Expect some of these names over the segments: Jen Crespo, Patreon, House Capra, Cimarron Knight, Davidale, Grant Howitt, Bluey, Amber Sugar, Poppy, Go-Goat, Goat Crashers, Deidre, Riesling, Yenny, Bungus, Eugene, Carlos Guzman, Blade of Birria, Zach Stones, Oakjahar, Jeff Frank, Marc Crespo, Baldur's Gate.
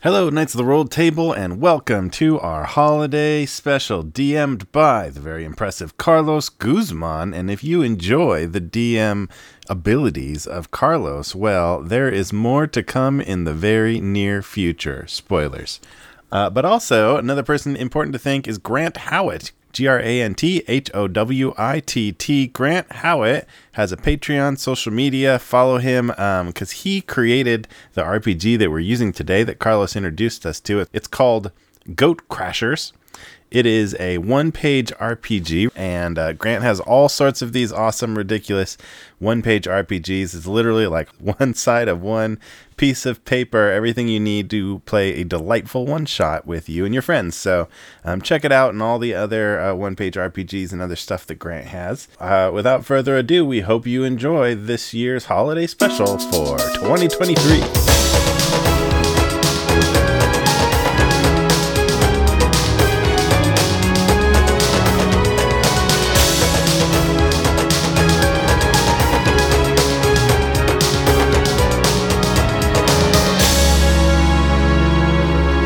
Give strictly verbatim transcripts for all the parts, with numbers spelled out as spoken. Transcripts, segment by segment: Hello, Knights of the Roll Table, and welcome to our holiday special D M'd by the very impressive Carlos Guzman. And if you enjoy the D M abilities of Carlos, well, there is more to come in the very near future. Spoilers. Uh, but also, another person important to thank is Grant Howitt. G R A N T H O W I T T. Grant Howitt has a Patreon, social media. Follow him because um, he created the R P G that we're using today that Carlos introduced us to. It's called Goat Crashers. It is a one-page R P G, and uh, Grant has all sorts of these awesome, ridiculous one-page R P Gs. It's literally like one side of one piece of paper, everything you need to play a delightful one-shot with you and your friends. So um, check it out and all the other uh, one-page R P Gs and other stuff that Grant has. Uh, without further ado, we hope you enjoy this year's holiday special for twenty twenty-three.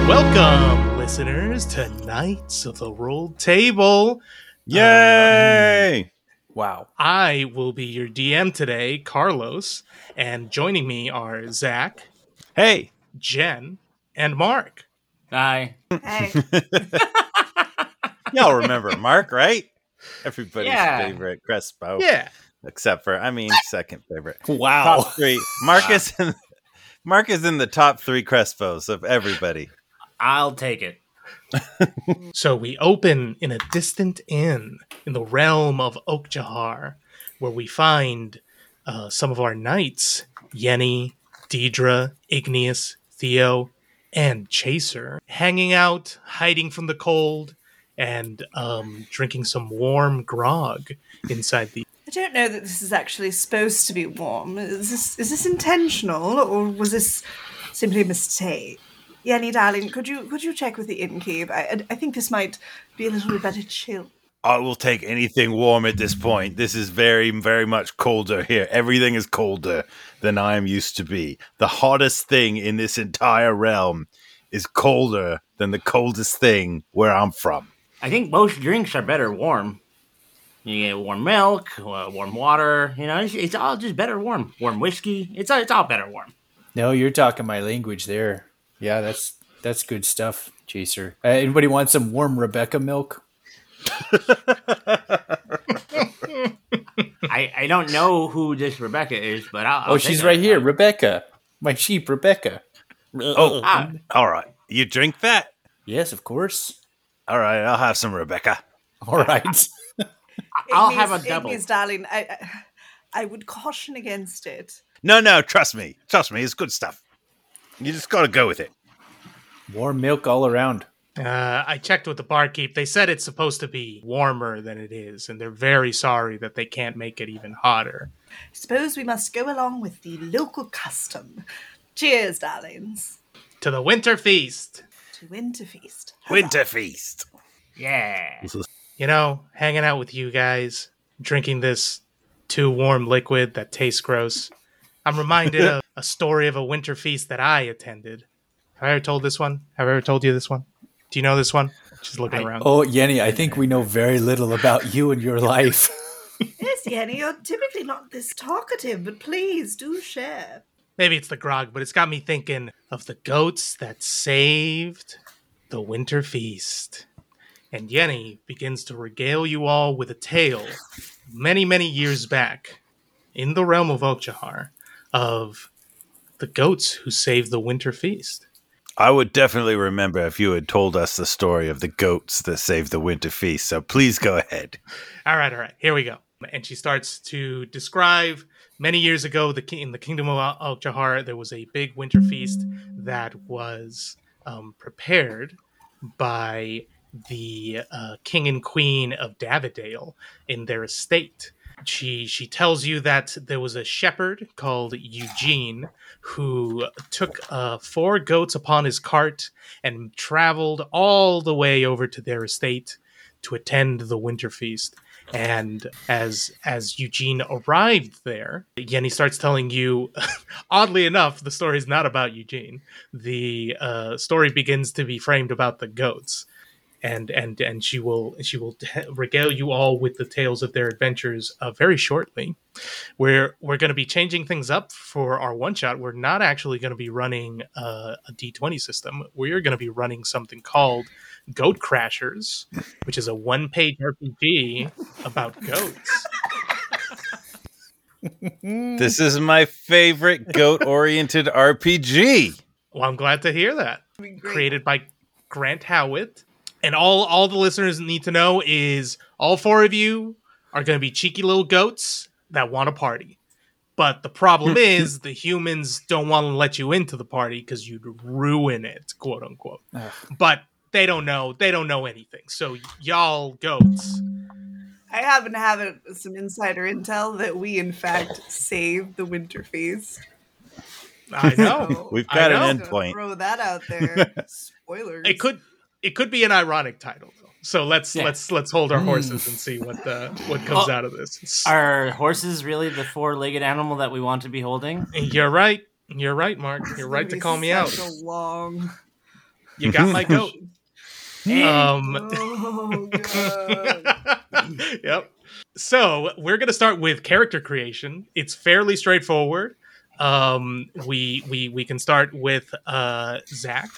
Welcome, listeners, to Knights of the Roll Table. Yay! Um, wow. I will be your D M today, Carlos, and joining me are Zach, hey, Jen, and Marc. Hi. Hey. Y'all remember Marc, right? Everybody's yeah. favorite Crespo. Yeah. Except for, I mean, second favorite. Wow. Top three. Marc wow. is in, Marc is in the top three Crespos of everybody. I'll take it. So we open in a distant inn in the realm of Oakjahar, where we find uh, some of our knights, Yenny, Deidre, Igneous, Theo, and Chaser, hanging out, hiding from the cold, and um, drinking some warm grog inside the... I don't know that this is actually supposed to be warm. Is this, is this intentional, or was this simply a mistake? Yenny, darling, could you could you check with the innkeep? I I think this might be a little bit better chill. I will take anything warm at this point. This is very, very much colder here. Everything is colder than I am used to be. The hottest thing in this entire realm is colder than the coldest thing where I'm from. I think most drinks are better warm. You get warm milk, uh, warm water. You know, it's, it's all just better warm. Warm whiskey. It's it's all better warm. No, you're talking my language there. Yeah, that's that's good stuff, Chaser. Uh, anybody want some warm Rebecca milk? I, I don't know who this Rebecca is, but I'll... I'll oh, she's right here. One. Rebecca. My sheep, Rebecca. Oh, ah. All right. You drink that? Yes, of course. All right, I'll have some Rebecca. All right. I'll means, have a double. It means, darling, I, I would caution against it. No, no, trust me. Trust me, it's good stuff. You just got to go with it. Warm milk all around. Uh, I checked with the barkeep. They said it's supposed to be warmer than it is, and they're very sorry that they can't make it even hotter. I suppose we must go along with the local custom. Cheers, darlings. To the winter feast. To winter feast. Huzzah. Winter feast. Yeah. You know, hanging out with you guys, drinking this too warm liquid that tastes gross. I'm reminded of a story of a winter feast that I attended. Have I ever told this one? Have I ever told you this one? Do you know this one? Just looking I, around. Oh, Yenny, I think we know very little about you and your life. Yes, Yenny, you're typically not this talkative, but please do share. Maybe it's the grog, but it's got me thinking of the goats that saved the winter feast. And Yenny begins to regale you all with a tale many, many years back in the realm of Oakjahar of the goats who saved the winter feast. I would definitely remember if you had told us the story of the goats that saved the winter feast, so please go ahead. All right, all right, here we go. And she starts to describe many years ago the in the kingdom of Oakjahar, there was a big winter feast that was um, prepared by the uh, king and queen of Davidale in their estate. She she tells you that there was a shepherd called Eugene who took uh, four goats upon his cart and traveled all the way over to their estate to attend the winter feast. And as as Eugene arrived there, Yenny starts telling you, oddly enough, the story's not about Eugene. The uh, story begins to be framed about the goats. And and and she will she will t- regale you all with the tales of their adventures uh, very shortly. We're we're going to be changing things up for our one shot. We're not actually going to be running uh, a D twenty system. We're going to be running something called Goat Crashers, which is a one page R P G about goats. This is my favorite goat oriented R P G. Well, I'm glad to hear that. Created by Grant Howitt. And all, all the listeners need to know is all four of you are going to be cheeky little goats that want a party. But the problem is the humans don't want to let you into the party because you'd ruin it, quote unquote. Ugh. But they don't know. They don't know anything. So y'all goats. I happen to have a, some insider intel that we, in fact, saved the Winter Feast. I know. We've got know. an endpoint. Throw that out there. Spoilers. It could... It could be an ironic title, though. So let's yeah. let's let's hold our horses and see what uh, what comes oh, out of this. Are horses really the four-legged animal that we want to be holding? You're right. You're right, Mark. You're right to call me out. So long. You got my goat. um, oh, God. Yep. So we're going to start with character creation. It's fairly straightforward. Um, we we we can start with uh, Zach.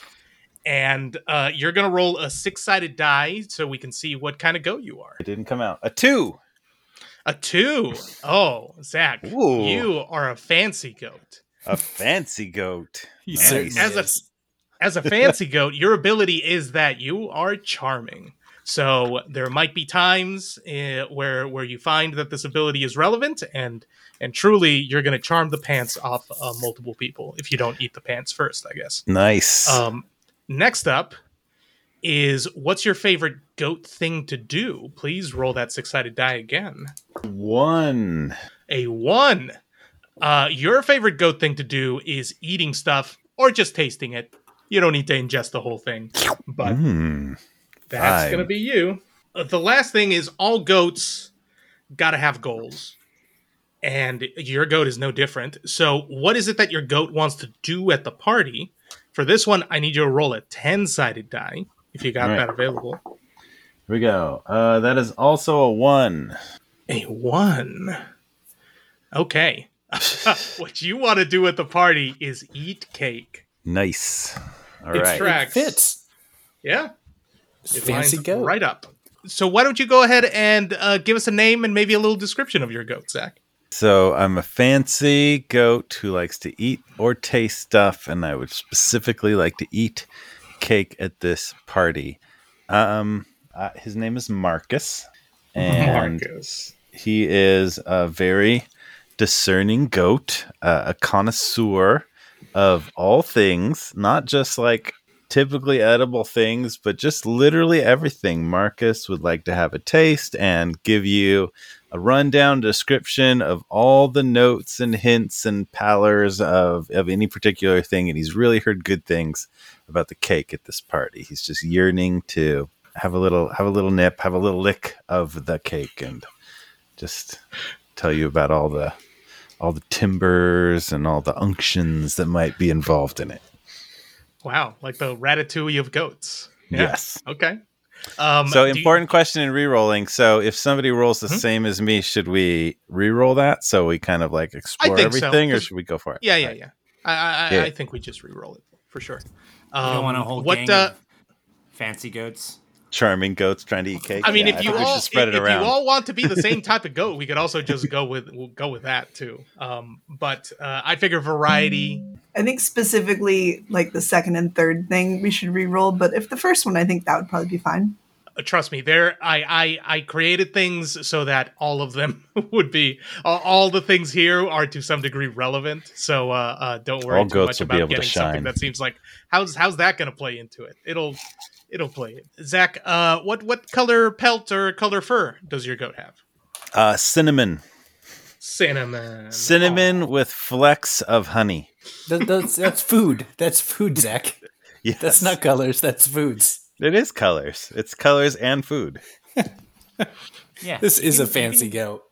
And uh, you're going to roll a six-sided die so we can see what kind of goat you are. It didn't come out. A two. A two. Oh, Zach, Ooh. you are a fancy goat. A fancy goat. Nice. As a, as a fancy goat, your ability is that you are charming. So there might be times uh, where where you find that this ability is relevant, and and truly you're going to charm the pants off uh, multiple people if you don't eat the pants first, I guess. Nice. Um. Next up is, what's your favorite goat thing to do? Please roll that six-sided die again. One. A one. Uh, your favorite goat thing to do is eating stuff or just tasting it. You don't need to ingest the whole thing, but mm, that's going to be you. The last thing is, all goats got to have goals. And your goat is no different. So what is it that your goat wants to do at the party? For this one, I need you to roll a ten-sided die, if you got right. that available. Here we go. Uh, that is also a one. A one. Okay. What you want to do at the party is eat cake. Nice. All it right. Tracks. It fits. Yeah. It Fancy goat. Right up. So why don't you go ahead and uh, give us a name and maybe a little description of your goat, Zach? So I'm a fancy goat who likes to eat or taste stuff, and I would specifically like to eat cake at this party. Um, uh, his name is Marcus, and Marcus. He is a very discerning goat, uh, a connoisseur of all things, not just like typically edible things, but just literally everything. Marcus would like to have a taste and give you a rundown description of all the notes and hints and pallors of, of any particular thing. And he's really heard good things about the cake at this party. He's just yearning to have a little, have a little nip, have a little lick of the cake, and just tell you about all the, all the timbers and all the unctions that might be involved in it. Wow. Like the Ratatouille of goats. Yeah. Yes. Okay. Um, so important you... question in re-rolling. So if somebody rolls the hmm? same as me, should we re-roll that? So we kind of like explore everything, so. Or should we go for it? Yeah, yeah, right. yeah. I, I, yeah. I think we just re-roll it for sure. Um, you don't want a whole what gang uh... of fancy goats, charming goats trying to eat cake. I mean, yeah, if you I all spread if, it around. If you all want to be the same type of goat, we could also just go with we'll go with that too. Um, but uh, I figure variety. I think specifically, like, the second and third thing we should re-roll, but if the first one, I think that would probably be fine. Uh, trust me, there I, I I created things so that all of them would be, all, all the things here are to some degree relevant, so uh, uh, don't worry all too much about getting something that seems like, how's how's that going to play into it? It'll it'll play it. Zach, uh, what, what color pelt or color fur does your goat have? Uh, cinnamon. Cinnamon. Cinnamon oh. with flecks of honey. That, that's, that's food. That's food, Zach. Yes. That's not colors. That's foods. It is colors. It's colors and food. Yeah. This is a fancy goat.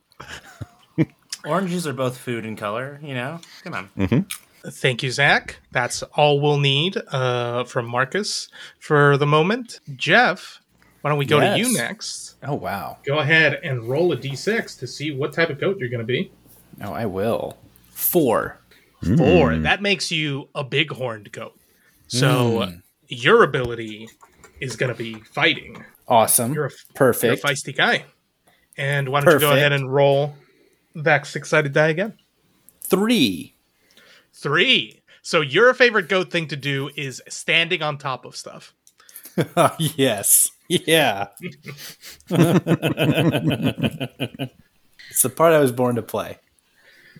Oranges are both food and color, you know? Come on. Mm-hmm. Thank you, Zach. That's all we'll need uh, from Marcus for the moment. Jeff, why don't we go yes. to you next? Oh, wow. Go ahead and roll a d six to see what type of goat you're going to be. Oh, I will. Four. Mm. Four. That makes you a bighorned goat. So mm. your ability is going to be fighting. Awesome. You're a, Perfect. You're a feisty guy. And why don't Perfect. you go ahead and roll that six-sided die again? Three. Three. So your favorite goat thing to do is standing on top of stuff. Yes. Yeah. It's the part I was born to play.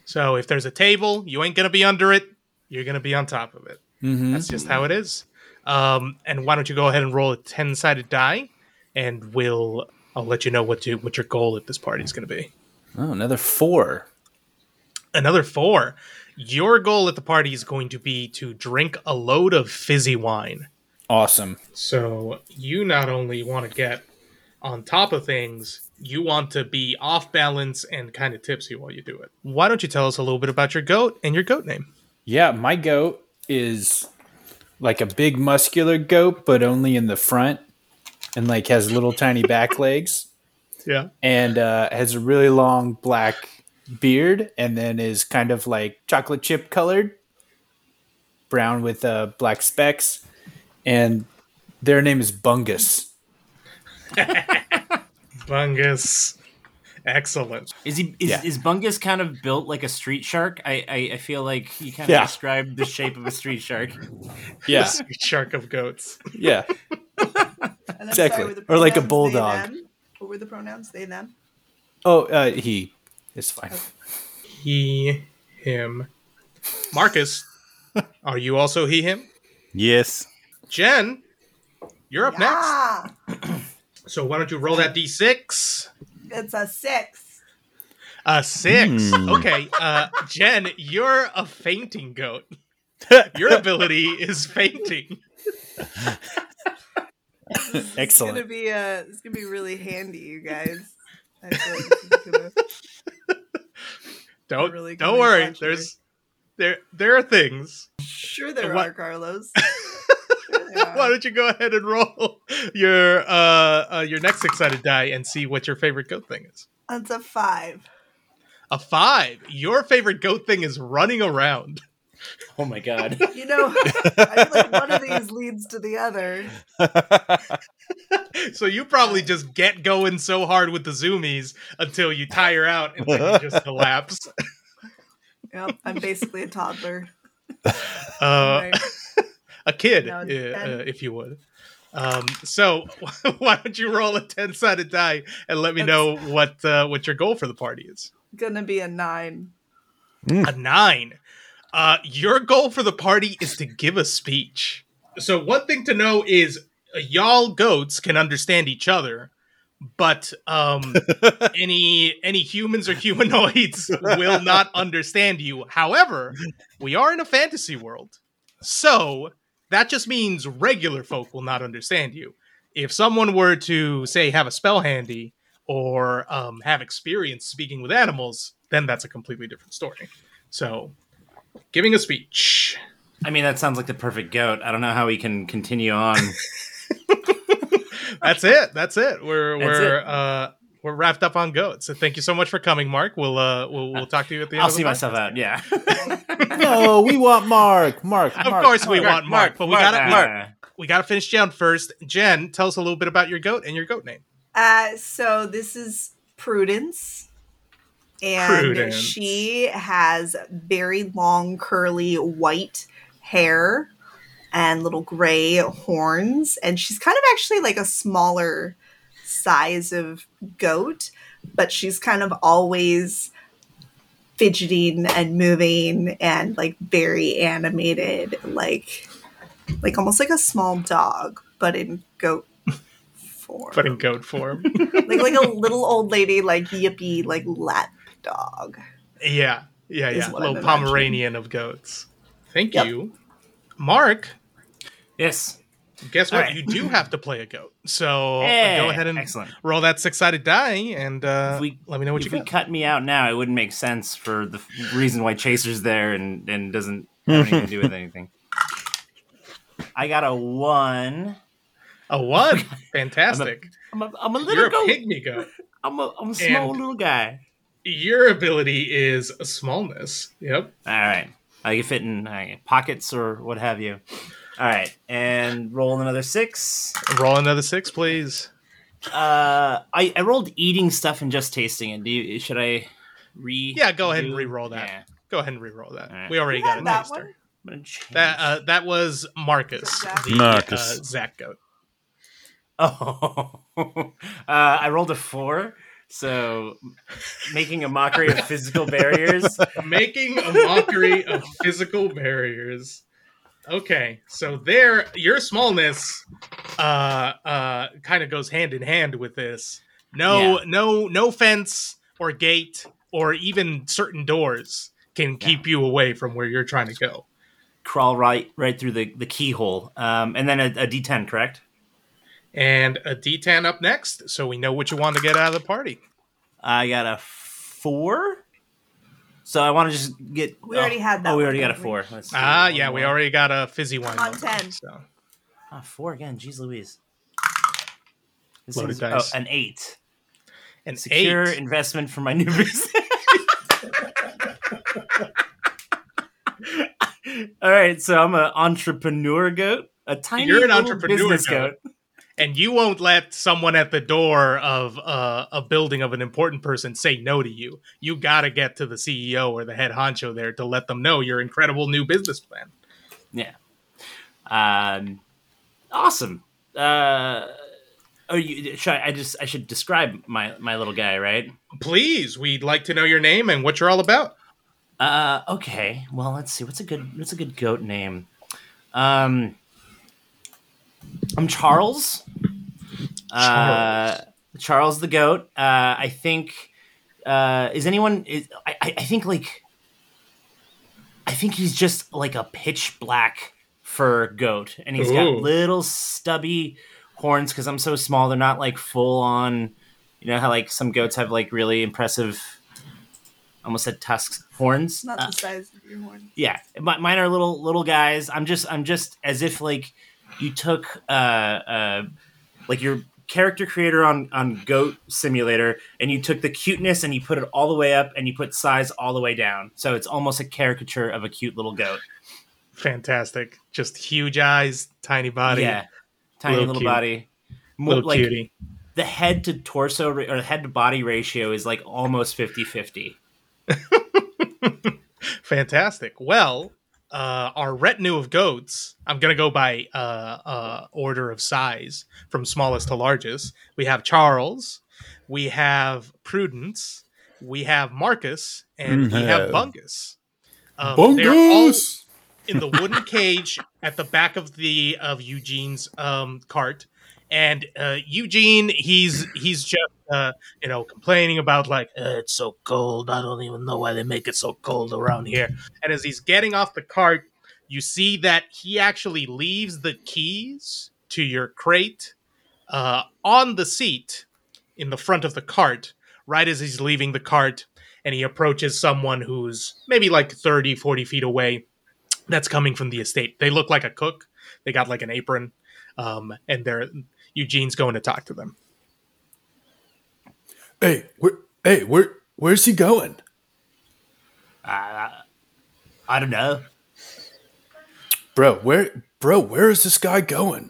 So if there's a table, you ain't going to be under it. You're going to be on top of it. Mm-hmm. That's just how it is. Um, and why don't you go ahead and roll a ten-sided die, and we'll I'll let you know what to what your goal at this party is going to be. Oh, another four. Another four. Your goal at the party is going to be to drink a load of fizzy wine. Awesome. So you not only want to get on top of things, you want to be off balance and kind of tipsy while you do it. Why don't you tell us a little bit about your goat and your goat name? Yeah, my goat is like a big muscular goat, but only in the front, and like has little tiny back legs. Yeah. And uh, has a really long black beard, and then is kind of like chocolate chip colored, brown with uh, black specks. And their name is Bungus. Bungus. Excellent. Is he is, yeah. is Bungus kind of built like a street shark? I, I, I feel like you kind of yeah. described the shape of a street shark. Yeah. The street shark of goats. Yeah. And exactly. Sorry, or like a bulldog. What were the pronouns? They, them? Oh, uh, he. It's fine. Okay. He, him. Marcus, are you also he, him? Yes. Jen, you're up yeah. next. So why don't you roll that d six? It's a six. A six. Mm. Okay. Uh, Jen, you're a fainting goat. Your ability is fainting. This Excellent. It's gonna be uh, it's gonna be really handy, you guys. I feel like this is gonna, don't really don't worry. Country. There's there there are things. Sure, there what, are, Carlos. Sure there are. Why don't you go ahead and roll your uh, uh your next six-sided die and see what your favorite goat thing is? That's a five. A five. Your favorite goat thing is running around. Oh my god. You know, I feel like one of these leads to the other. So you probably just get going so hard with the zoomies until you tire out and then you just collapse. Yep, I'm basically a toddler. Uh, right. A kid, no, uh, if you would. Um, so why don't you roll a ten-sided die and let me That's know what uh, what your goal for the party is. Gonna be a nine. Mm. A nine. Uh, your goal for the party is to give a speech. So one thing to know is uh, y'all goats can understand each other, but um, any any humans or humanoids will not understand you. However, we are in a fantasy world. So that just means regular folk will not understand you. If someone were to, say, have a spell handy or um, have experience speaking with animals, then that's a completely different story. So... giving a speech. I mean, that sounds like the perfect goat. I don't know how we can continue on. That's it. That's it. We're That's we're it. uh we're wrapped up on goats. So thank you so much for coming, Mark. We'll uh we'll we'll talk to you at the end. I'll of see the myself out. Yeah. No, we want Mark. Mark. Of Mark, course, Mark, we want Mark, Mark but we got to Mark. We got to finish down first. Jen, tell us a little bit about your goat and your goat name. Uh, so this is Prudence. And Prudence. She has very long, curly, white hair and little gray horns. And she's kind of actually like a smaller size of goat, but she's kind of always fidgeting and moving and like very animated, like like almost like a small dog, but in goat. But in goat form. like like a little old lady, like yippy, like lap dog. Yeah, yeah, yeah. A little Pomeranian of goats. Thank yep. you. Mark. Yes. Guess what? Right. You do have to play a goat. So hey, go ahead and excellent. roll that six-sided die and uh, we, let me know what you got. If we cut me out now, it wouldn't make sense for the reason why Chaser's there and, and doesn't have anything to do with anything. I got a one. A one? Fantastic. I'm a, I'm a, I'm a little You're goat. You're a pygmy goat. I'm a, I'm a small and little guy. Your ability is smallness. Yep. All right. I can fit in uh, pockets or what have you. All right, and roll another six. Roll another six, please. Uh, I, I rolled eating stuff and just tasting it. Do you, should I re? Yeah, go ahead and re-roll that. Yeah. Go ahead and re-roll that. Right. We already you got a that taster. That uh, that was Marcus, Zach. the Marcus. Uh, Zach goat. Oh, uh, I rolled a four. So, making a mockery of physical barriers. Making a mockery of physical barriers. Okay, so there, your smallness uh, uh, kind of goes hand in hand with this. No, yeah. no, no fence or gate or even certain doors can keep yeah. you away from where you're trying to go. Crawl right, right through the, the keyhole, um, and then a, a D ten, correct? And a D ten up next, so we know what you want to get out of the party. I got a four. So I want to just get... We oh, already had that. Oh, we already one, got a four. Let's see, ah, one, yeah, one. we already got a fizzy one. On ten. So. Ah, four again. Jeez Louise. This Loaded seems, dice. Oh, an eight. An Secure eight. investment for my new business. All right, so I'm an entrepreneur goat. A tiny You're an entrepreneur business goat. goat. And you won't let someone at the door of uh, a building of an important person say no to you. You got to get to the C E O or the head honcho there to let them know your incredible new business plan. Yeah. Um, awesome. Uh, oh, you, should I, I just I should describe my, my little guy, right? Please. We'd like to know your name and what you're all about. Uh, okay. Well, let's see. What's a good what's a good goat name? Um. I'm Charles. Charles. Uh, Charles the goat. Uh, I think. Uh, is anyone? Is, I, I think like. I think he's just like a pitch black fur goat, and he's Ooh. got little stubby horns. Because I'm so small, they're not like full on. You know how like some goats have like really impressive. Almost said tusks, horns. Not the uh, size of your horns. Yeah, my, mine are little little guys. I'm just I'm just as if like. You took uh, uh, like your character creator on, on Goat Simulator, and you took the cuteness and you put it all the way up, and you put size all the way down. So it's almost a caricature of a cute little goat. Fantastic! Just huge eyes, tiny body, yeah, tiny little, little body, More, little like cutie. The head to torso ra- or the head to body ratio is like almost fifty-fifty. Fantastic. Well. Uh, our retinue of goats, I'm going to go by uh, uh, order of size from smallest to largest. We have Charles, we have Prudence, we have Marcus, and mm-hmm. we have Bungus. Um, Bungus! They're all in the wooden cage at the back of the of Eugene's um, cart. And uh, Eugene, he's he's just, uh, you know, complaining about, like, uh, it's so cold. I don't even know why they make it so cold around here. And as he's getting off the cart, you see that he actually leaves the keys to your crate uh, on the seat in the front of the cart, right as he's leaving the cart. And he approaches someone who's maybe like thirty, forty feet away that's coming from the estate. They look like a cook. They got like an apron um, and they're... Eugene's going to talk to them. Hey, where, hey, where, where's he going? Uh, I don't know, bro. Where, bro, where is this guy going?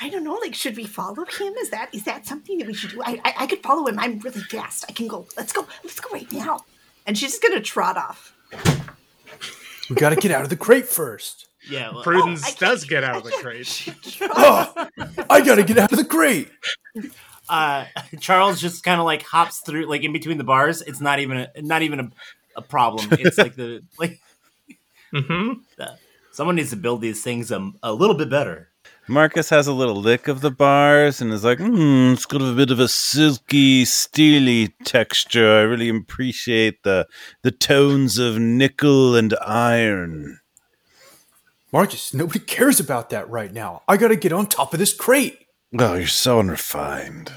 I don't know. Like, should we follow him? Is that is that something that we should do? I, I, I could follow him. I'm really fast. I can go. Let's go. Let's go right now. And she's just gonna trot off. We gotta get out of the crate first. Yeah, well, Prudence oh, does get out of the crate. oh, I gotta get out of the crate. Uh, Charles just kind of like hops through, like in between the bars. It's not even a, not even a, a problem. It's like the like. Mm-hmm. Uh, someone needs to build these things a, a little bit better. Marcus has a little lick of the bars and is like, hmm, it's got a bit of a silky, steely texture. I really appreciate the the tones of nickel and iron. Marcus, nobody cares about that right now. I gotta get on top of this crate. Oh, you're so unrefined.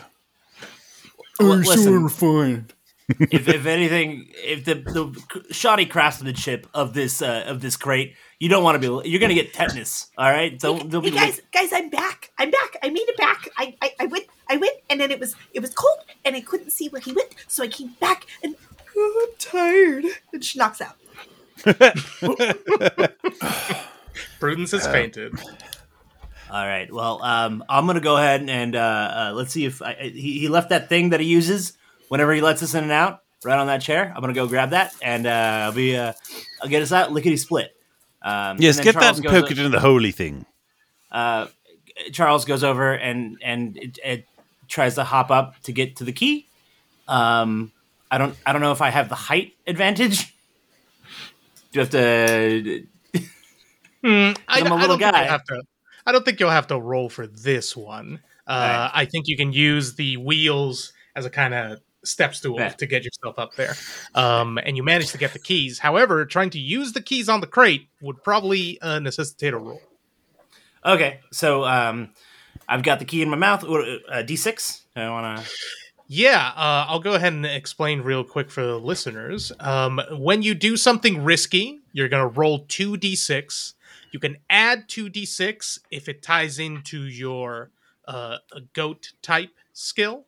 Oh, you're Listen, so unrefined. if, if anything, if the, the shoddy craftsmanship of this uh, of this crate, you don't want to be. You're gonna get tetanus. All right. So, hey, hey guys, like, guys, I'm back. I'm back. I made it back. I, I, I went. I went, and then it was it was cold, and I couldn't see where he went, so I came back, and oh, I'm tired. And she knocks out. Prudence has fainted. All right. Well, um, I'm going to go ahead and uh, uh, let's see if I, he, he left that thing that he uses whenever he lets us in and out right on that chair. I'm going to go grab that and uh, I'll be uh, I'll get us out lickety split. Um, yes, get Charles that and poke it into the holy thing. Uh, Charles goes over and and it, it tries to hop up to get to the key. Um, I don't I don't know if I have the height advantage. Do you have to? Mm, I, I'm a little I guy. Have to, I don't think you'll have to roll for this one. Uh, right. I think you can use the wheels as a kind of step stool yeah. to get yourself up there. Um, and you manage to get the keys. However, trying to use the keys on the crate would probably uh, necessitate a roll. Okay, so um, I've got the key in my mouth. Uh, D six. I want to. Yeah, uh, I'll go ahead and explain real quick for the listeners. Um, when you do something risky, you're going to roll two d six. You can add two d six if it ties into your uh, goat type skill.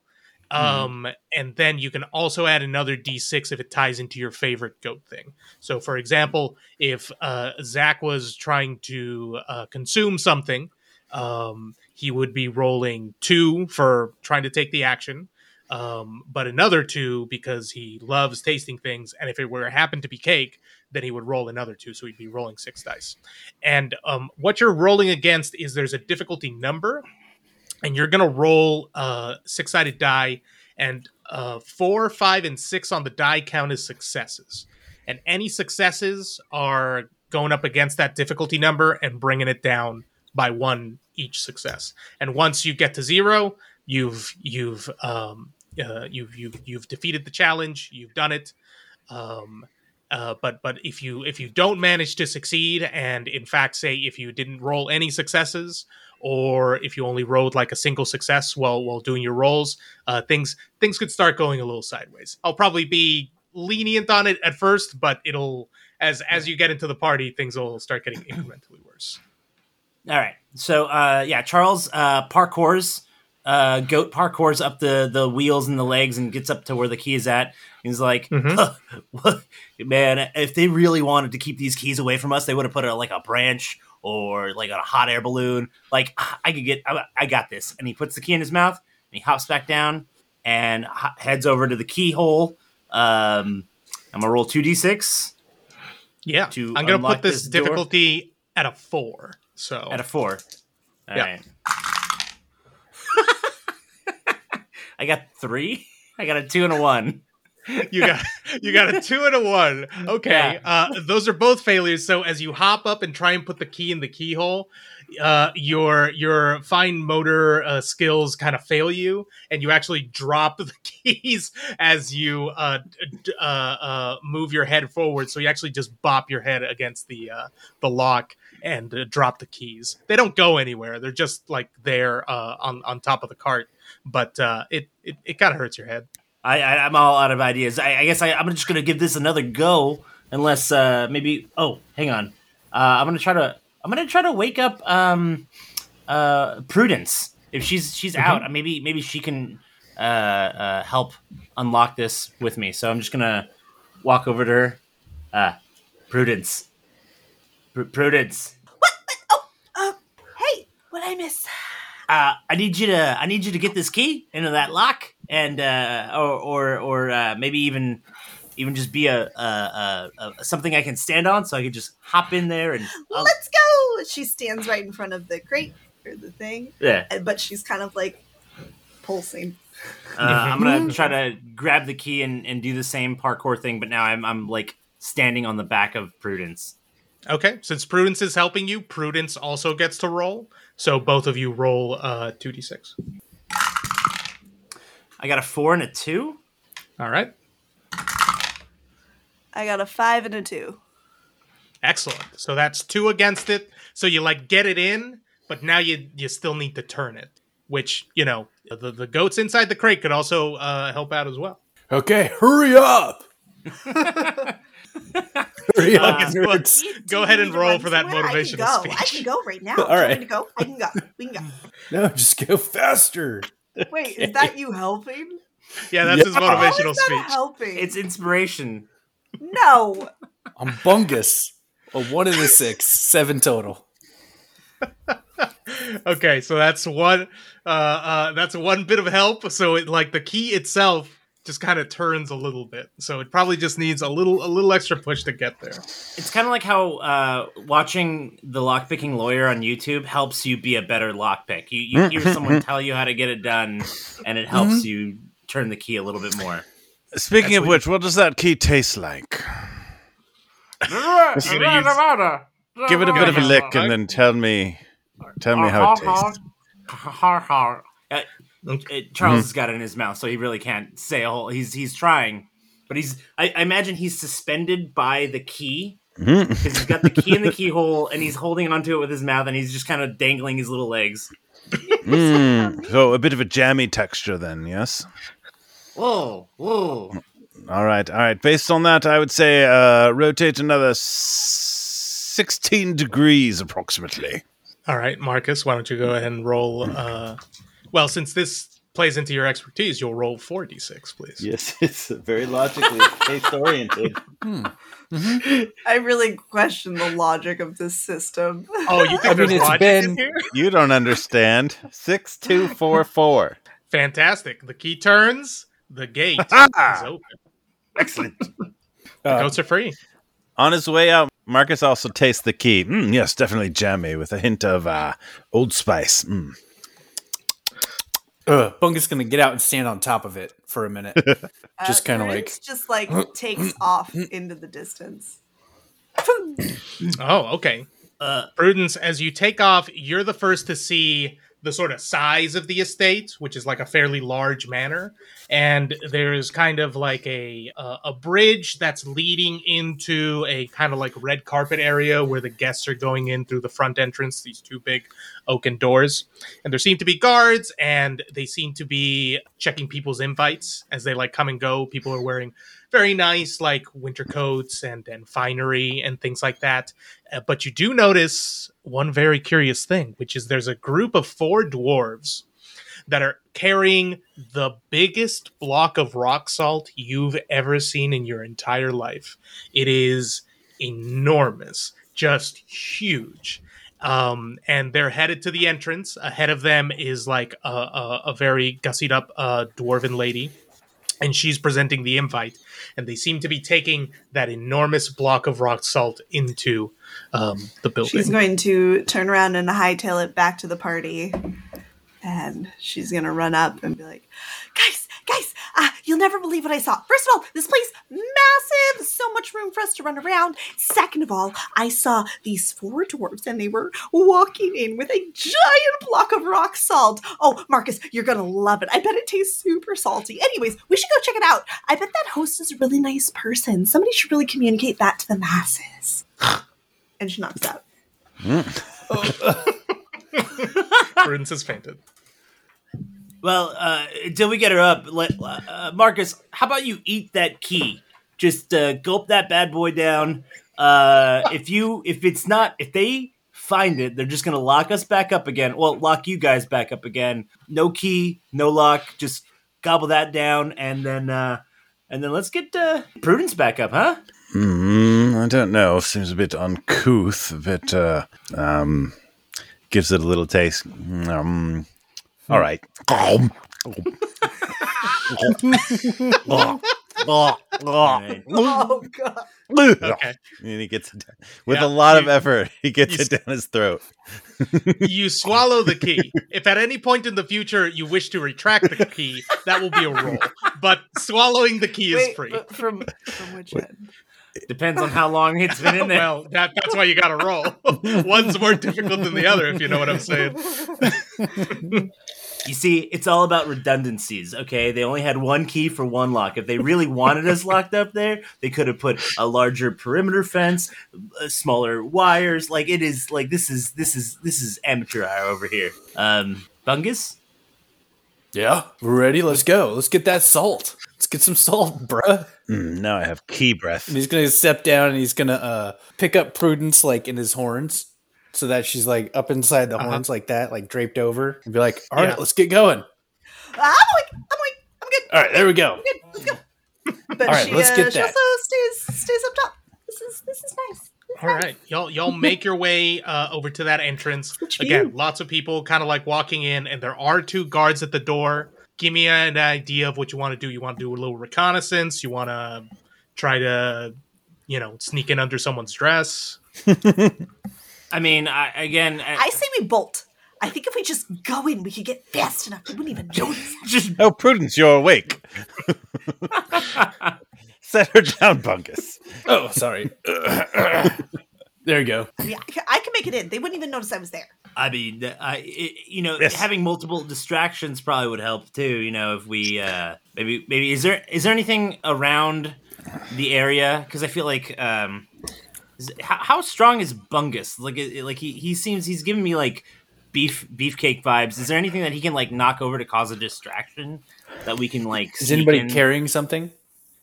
Um, mm. And then you can also add another d six if it ties into your favorite goat thing. So, for example, if uh, Zach was trying to uh, consume something, um, he would be rolling two for trying to take the action. Um, but another two because he loves tasting things, and if it were happened to be cake, then he would roll another two, so he'd be rolling six dice. And um, what you're rolling against is there's a difficulty number, and you're going to roll a uh, six-sided die, and uh, four, five, and six on the die count as successes. And any successes are going up against that difficulty number and bringing it down by one each success. And once you get to zero, you've you've um, Uh, you've you've you've defeated the challenge. You've done it, um, uh, but but if you if you don't manage to succeed, and in fact, say if you didn't roll any successes, or if you only rolled like a single success while while doing your rolls, uh, things things could start going a little sideways. I'll probably be lenient on it at first, but it'll as as you get into the party, things will start getting incrementally worse. All right, so uh, yeah, Charles uh, parkours. Uh, goat parkours up the, the wheels and the legs and gets up to where the key is at. He's like, mm-hmm. Man, if they really wanted to keep these keys away from us, they would have put a, like a branch or like a hot air balloon. Like I could get, I, I got this. And he puts the key in his mouth and he hops back down and ho- heads over to the keyhole. Um, I'm gonna roll two d six. Yeah. To I'm gonna put this, this difficulty door. At a four. So at a four. All yeah. right. I got three. I got a two and a one. you got you got a two and a one. Okay, yeah. uh, those are both failures. So as you hop up and try and put the key in the keyhole, uh, your your fine motor uh, skills kind of fail you, and you actually drop the keys as you uh, d- uh, uh, move your head forward. So you actually just bop your head against the uh, the lock and uh, drop the keys. They don't go anywhere. They're just like there uh, on on top of the cart. But uh, it it, it kind of hurts your head. I, I, I'm all out of ideas. I, I guess I, I'm just going to give this another go, unless uh, maybe. Oh, hang on. Uh, I'm going to try to. I'm going to try to wake up um, uh, Prudence if she's she's mm-hmm. out. Maybe maybe she can uh, uh, help unlock this with me. So I'm just going to walk over to her. Uh, Prudence, Pr- Prudence. What? what? Oh, uh, hey, what I miss. Uh, I need you to I need you to get this key into that lock, and uh, or or, or uh, maybe even even just be a, a, a, a something I can stand on, so I can just hop in there and I'll... let's go. She stands right in front of the crate or the thing, yeah. But she's kind of like pulsing. Uh, I'm gonna try to grab the key and, and do the same parkour thing, but now I'm I'm like standing on the back of Prudence. Okay, since Prudence is helping you, Prudence also gets to roll. So both of you roll uh, two d six. I got a four and a two. All right. I got a five and a two. Excellent. So that's two against it. So you like get it in, but now you you still need to turn it, which, you know, the, the goats inside the crate could also uh, help out as well. Okay, hurry up. Hurry up, uh, nerds. Go ahead and roll for that motivational I speech. I can go right now. All right. I can go. I can go. We can go. No, just go faster. Wait, okay. Is that you helping? Yeah, that's yeah. his motivational speech. Helping? It's inspiration. No. I'm bungus. A one in the six. Seven total. Okay, so that's one uh, uh, that's one bit of help. So it like the key itself just kind of turns a little bit. So it probably just needs a little a little extra push to get there. It's kind of like how uh, watching the lockpicking lawyer on YouTube helps you be a better lockpick. You, you hear someone tell you how to get it done, and it helps mm-hmm. you turn the key a little bit more. Speaking that's of which, you... what does that key taste like? Just, give it a bit of a lick and then tell me tell me how it tastes. Uh, Charles mm. has got it in his mouth, so he really can't say a whole... He's he's trying, but he's... I, I imagine he's suspended by the key, because mm. he's got the key in the keyhole, and he's holding onto it with his mouth, and he's just kind of dangling his little legs. Mm. So a bit of a jammy texture then, yes? Whoa, whoa. All right, all right. Based on that, I would say uh, rotate another sixteen degrees, approximately. All right, Marcus, why don't you go ahead and roll... Uh, well, since this plays into your expertise, you'll roll four d six, please. Yes, it's very logically case-oriented. Hmm. Mm-hmm. I really question the logic of this system. Oh, you think I there's mean, logic been... in here? You don't understand. six two four four. Fantastic. The key turns... The gate is open. Excellent. The uh, goats are free. On his way out, Marcus also tastes the key. Mm, yes, definitely jammy with a hint of uh, Old Spice. Mm. Uh, Bunga's going to get out and stand on top of it for a minute. Just uh, kind of like... just like takes off into the distance. Oh, okay. Uh, Prudence, as you take off, you're the first to see... the sort of size of the estate, which is like a fairly large manor. And there's kind of like a uh, a bridge that's leading into a kind of like red carpet area where the guests are going in through the front entrance, these two big oaken doors. And there seem to be guards, and they seem to be checking people's invites as they like come and go. People are wearing very nice like winter coats and, and finery and things like that. Uh, but you do notice one very curious thing, which is there's a group of four dwarves that are carrying the biggest block of rock salt you've ever seen in your entire life. It is enormous, just huge. Um, and they're headed to the entrance. Ahead of them is like a, a, a very gussied up uh, dwarven lady. And she's presenting the invite, and they seem to be taking that enormous block of rock salt into um, the building. She's going to turn around and hightail it back to the party, and she's going to run up and be like, guys, guys, uh, you'll never believe what I saw. First of all, this place, massive, so much room for us to run around. Second of all, I saw these four dwarves, and they were walking in with a giant block of rock salt. Oh, Marcus, you're going to love it. I bet it tastes super salty. Anyways, we should go check it out. I bet that host is a really nice person. Somebody should really communicate that to the masses. And she knocks out. Mm. Oh. Prudence has fainted. Well, uh, until we get her up, let, uh, Marcus, how about you eat that key? Just uh, gulp that bad boy down. Uh, if you, if it's not, if they find it, they're just going to lock us back up again. Well, lock you guys back up again. No key, no lock. Just gobble that down, and then, uh, and then let's get uh, Prudence back up, huh? Mm-hmm. I don't know. Seems a bit uncouth, but uh, um, gives it a little taste. Um, All right. Oh, God. Okay. And he gets it down. With yeah, a lot you, of effort, he gets it down his throat. You swallow the key. If at any point in the future you wish to retract the key, that will be a roll. But swallowing the key Wait, is free. From, from which end? Depends on how long it's been in there. Well, that, that's why you got to roll. One's more difficult than the other, if you know what I'm saying. You see, it's all about redundancies, okay? They only had one key for one lock. If they really wanted us locked up there, they could have put a larger perimeter fence, smaller wires. Like, it is, like, this is, this is, this is amateur hour over here. Um, Bungus? Yeah, we're ready. Let's go. Let's get that salt. Let's get some salt, bruh. Mm, now I have key breath. And he's going to step down and he's going to uh, pick up Prudence, like, in his horns. So that she's like up inside the uh-huh. horns like that, like draped over, and be like, all right, yeah. let's get going. I'm like, I'm like, I'm good. All right, there we go. I'm good. Let's go. But all right, she, let's uh, get she that. also stays, stays up top. This is, this is nice. This all nice. right, y'all, y'all make your way uh, over to that entrance. Again, lots of people kind of like walking in, and there are two guards at the door. Give me an idea of what you want to do. You want to do a little reconnaissance. You want to try to, you know, sneak in under someone's dress. I mean, I, again... I, I say we bolt. I think if we just go in, we could get fast enough. We wouldn't even notice. Just, oh, Prudence, you're awake. Set her down, Bungus. Oh, sorry. There you go. Yeah, I can make it in. They wouldn't even notice I was there. I mean, I, it, you know, yes. having multiple distractions probably would help, too. You know, if we... Uh, maybe, maybe is there is there anything around the area? Because I feel like... Um, How strong is Bungus? Like, like he, he seems he's giving me like beef beefcake vibes. Is there anything that he can like knock over to cause a distraction that we can like? Is anybody in? carrying something?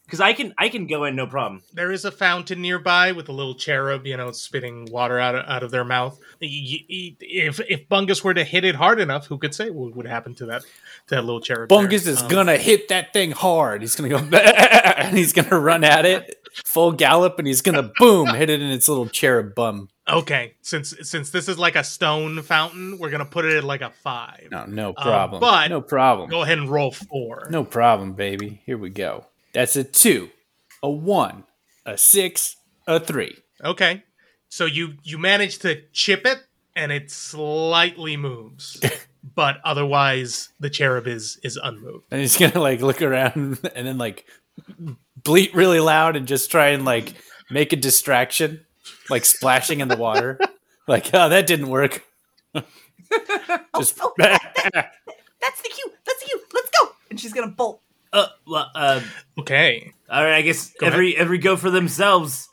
Because I can I can go in no problem. There is a fountain nearby with a little cherub, you know, spitting water out of, out of their mouth. If if Bungus were to hit it hard enough, who could say what would happen to that to that little cherub? Bungus there. is um, gonna hit that thing hard. He's gonna go and he's gonna run at it. Full gallop, and he's gonna boom hit it in its little cherub bum. Okay, since since this is like a stone fountain, we're gonna put it at like a five. No, no problem. Um, but no problem. Go ahead and roll four. No problem, baby. Here we go. That's a two, a one, a six, a three. Okay, so you you manage to chip it, and it slightly moves. But otherwise, the cherub is is unmoved. And he's gonna like look around, and then like. Bleat really loud and just try and like make a distraction, like splashing in the water. Like, oh, that didn't work. Just oh, oh, that, that, that's the cue. That's the cue. Let's go. And she's gonna bolt. Uh, well, uh, okay. All right. I guess go every ahead. every go for themselves.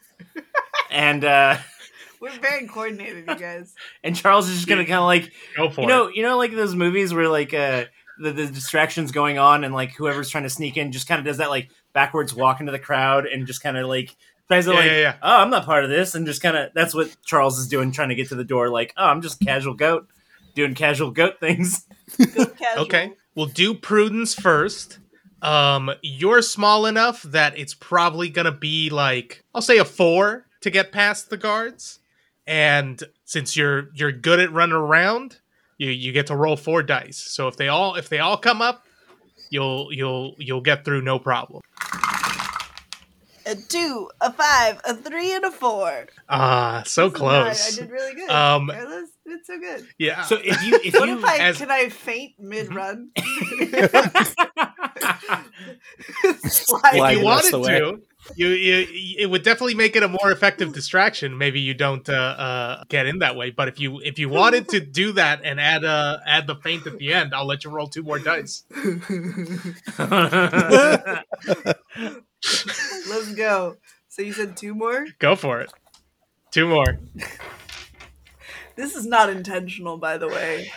And uh, we're very coordinated, you guys. And Charles is just gonna kind of like go for you know it. you know like those movies where like uh, the, the distraction's going on and like whoever's trying to sneak in just kind of does that like. Backwards walk into the crowd and just kind of like tries to yeah, like yeah, yeah. oh I'm not part of this and just kind of that's what Charles is doing trying to get to the door like oh I'm just casual goat doing casual goat things. Casual. Okay, we'll do Prudence first. Um, you're small enough that it's probably gonna be like I'll say a four to get past the guards, and since you're you're good at running around, you you get to roll four dice. So if they all if they all come up. You'll you'll you'll get through no problem. A two, a five, a three, and a four. Ah, uh, so close. I did really good. Um, Carlos did so good. Yeah. So if you, if what you, if I as... can I faint mid run? If you wanted to, you, you it would definitely make it a more effective distraction. Maybe you don't uh, uh, get in that way, but if you if you wanted to do that and add uh, add the faint at the end, I'll let you roll two more dice. Let's go. So you said two more? Go for it. Two more. This is not intentional, by the way.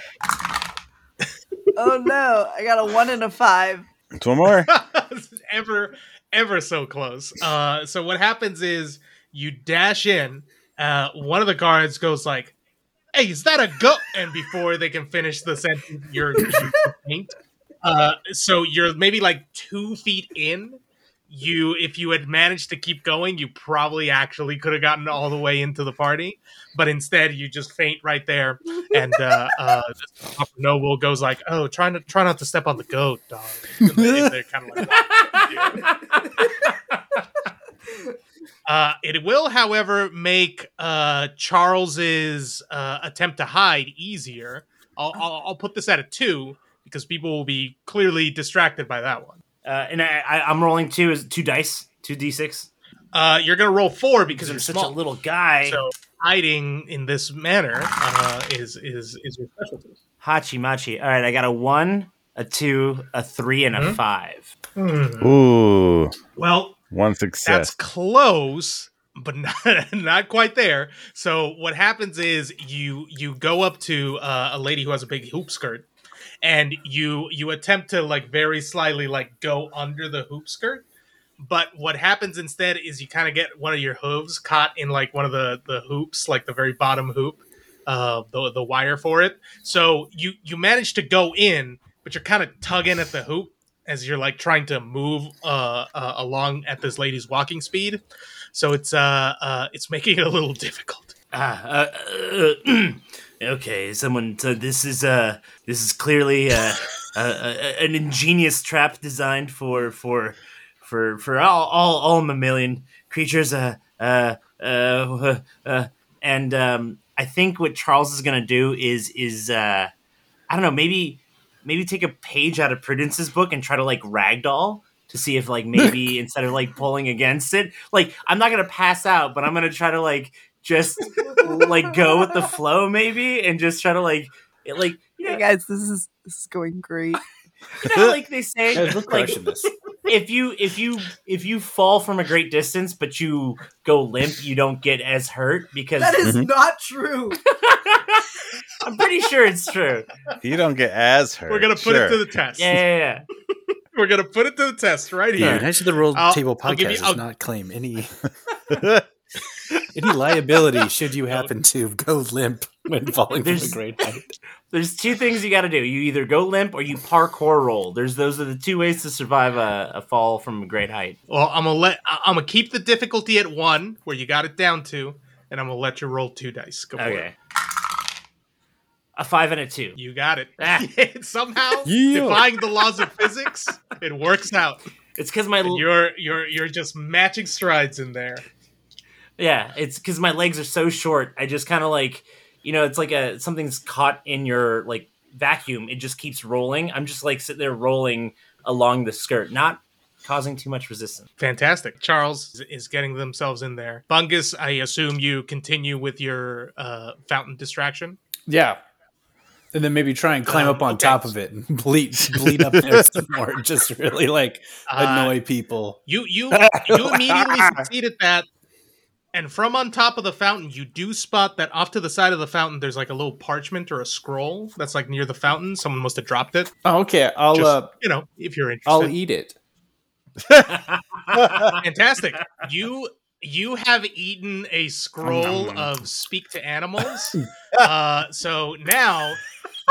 Oh no, I got a one and a five. Two more. ever, ever so close. Uh, so what happens is you dash in. Uh, one of the guards goes like, "Hey, is that a goat?" And before they can finish the sentence, you're faint. Uh, so you're maybe like two feet in. You, if you had managed to keep going, you probably actually could have gotten all the way into the party, but instead you just faint right there. And uh, uh, No Will goes like, "Oh, try not, try not to step on the goat, dog." And they, they're kind of like, uh, it will, however, make uh, Charles's uh, attempt to hide easier. I'll, I'll, I'll put this at a two because people will be clearly distracted by that one. Uh, and I, I, I'm rolling two is two dice, two d six. Uh, you're gonna roll four because you're such small. a little guy. So hiding in this manner uh, is is is your specialty. Hachi machi. All right, I got a one, a two, a three, and mm-hmm. a five. Mm-hmm. Ooh. Well, one success. That's close, but not not quite there. So what happens is you you go up to uh, a lady who has a big hoop skirt, and you you attempt to like very slyly like go under the hoop skirt. But what happens instead is you kind of get one of your hooves caught in like one of the, the hoops, like the very bottom hoop, uh, the the wire for it. So you, you manage to go in, but you're kind of tugging at the hoop as you're like trying to move uh, uh, along at this lady's walking speed. So it's uh, uh it's making it a little difficult. Ah, uh, uh, okay. Someone. So this is uh this is clearly uh, uh, uh, an ingenious trap designed for for. For for all all, all mammalian creatures, uh, uh, uh, uh, and um, I think what Charles is gonna do is is uh, I don't know, maybe maybe take a page out of Prudence's book and try to like ragdoll to see if like maybe instead of like pulling against it, like I'm not gonna pass out, but I'm gonna try to like just like go with the flow maybe and just try to like it, like you know, hey guys, this is this is going great. You know, like they say, like. If you if you if you fall from a great distance, but you go limp, you don't get as hurt because that is mm-hmm. not true. I'm pretty sure it's true. You don't get as hurt. We're gonna put sure. it to the test. Yeah, yeah, yeah. We're gonna put it to the test right here. Yeah, actually, the Roll Table Podcast does not claim any any liability should you happen to go limp when falling there's, from a great height. There's two things you got to do. You either go limp or you parkour roll. There's those are the two ways to survive a, a fall from a great height. Well, I'm gonna let I'm gonna keep the difficulty at one where you got it down to, and I'm gonna let you roll two dice. Go okay. For it. A five and a two. You got it. Ah. Somehow yeah. defying the laws of physics, it works out. It's because my l- you're you're you're just matching strides in there. Yeah, it's because my legs are so short. I just kind of like, you know, it's like a something's caught in your like vacuum. It just keeps rolling. I'm just like sitting there rolling along the skirt, not causing too much resistance. Fantastic. Charles is getting themselves in there. Bungus, I assume you continue with your uh, fountain distraction. Yeah. And then maybe try and climb um, up on okay. top of it and bleed, bleed up there some more. Just really like annoy uh, people. You, you, you immediately succeed at that. And from on top of the fountain, you do spot that off to the side of the fountain, there's like a little parchment or a scroll that's like near the fountain. Someone must have dropped it. Oh, okay. I'll, Just, uh, you know, if you're interested. I'll eat it. Fantastic. You you have eaten a scroll of Speak to Animals. uh, so now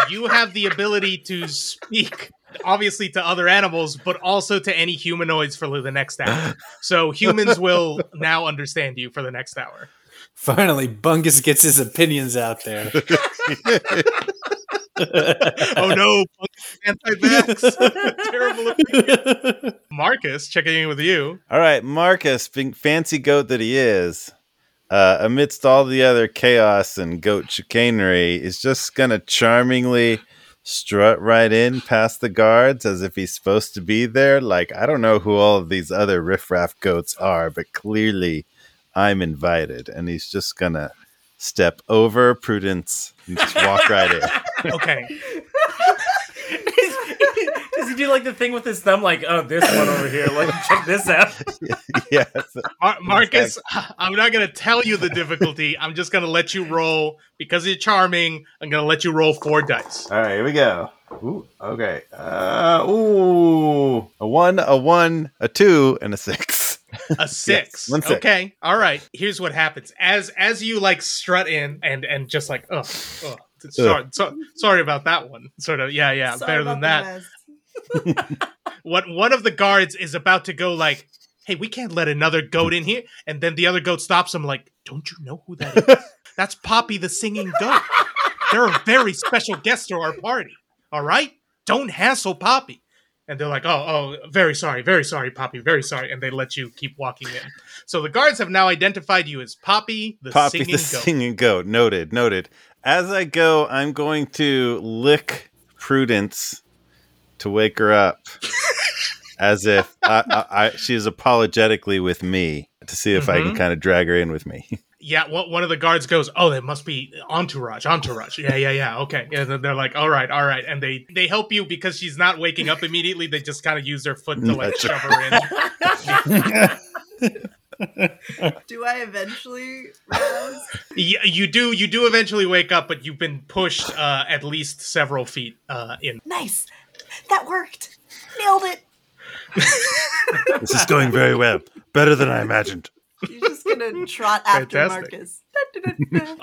you have the ability to speak obviously to other animals, but also to any humanoids for the next hour. So humans will now understand you for the next hour. Finally, Bungus gets his opinions out there. Oh no, Bungus anti-vax. Terrible opinion. Marcus, checking in with you. All right, Marcus, being fancy goat that he is, uh, amidst all the other chaos and goat chicanery, is just going to charmingly strut right in past the guards as if he's supposed to be there. Like, I don't know who all of these other riffraff goats are, but clearly I'm invited. And he's just going to step over Prudence and just walk right in. Okay. Does he do like the thing with his thumb? Like, oh, this one over here. Like, check this out. Yes. Mar- Marcus, exactly. I'm not going to tell you the difficulty. I'm just going to let you roll. Because you're charming, I'm going to let you roll four dice. All right, here we go. Ooh, okay. Uh, ooh. A one, a one, a two, and a six. A six. Yes, one six. Okay. All right. Here's what happens. As as you like strut in and, and just like, oh, oh sorry, so, sorry about that one. Sort of, yeah, yeah, sorry better than that. What one of the guards is about to go like, hey, we can't let another goat in here, and then the other goat stops him like, don't you know who that is? That's Poppy the singing goat. They're a very special guest to our party. All right, don't hassle Poppy. And they're like, oh, oh, very sorry, very sorry, Poppy, very sorry. And they let you keep walking in. So the guards have now identified you as Poppy the Poppy singing the goat. Singing goat. Noted, noted. As I go, I'm going to lick Prudence to wake her up as if I, I, I, she is apologetically with me to see if mm-hmm. I can kind of drag her in with me. yeah, well, one of the guards goes, oh, that must be Entourage, Entourage. Yeah, yeah, yeah, okay. And they're like, all right, all right. And they, they help you because she's not waking up immediately. They just kind of use their foot to, like, shove her in. Do I eventually realize? Yeah, you do. You do eventually wake up, but you've been pushed uh, at least several feet uh, in. Nice. That worked. Nailed it. This is going very well. Better than I imagined. You're just going to trot after Marcus.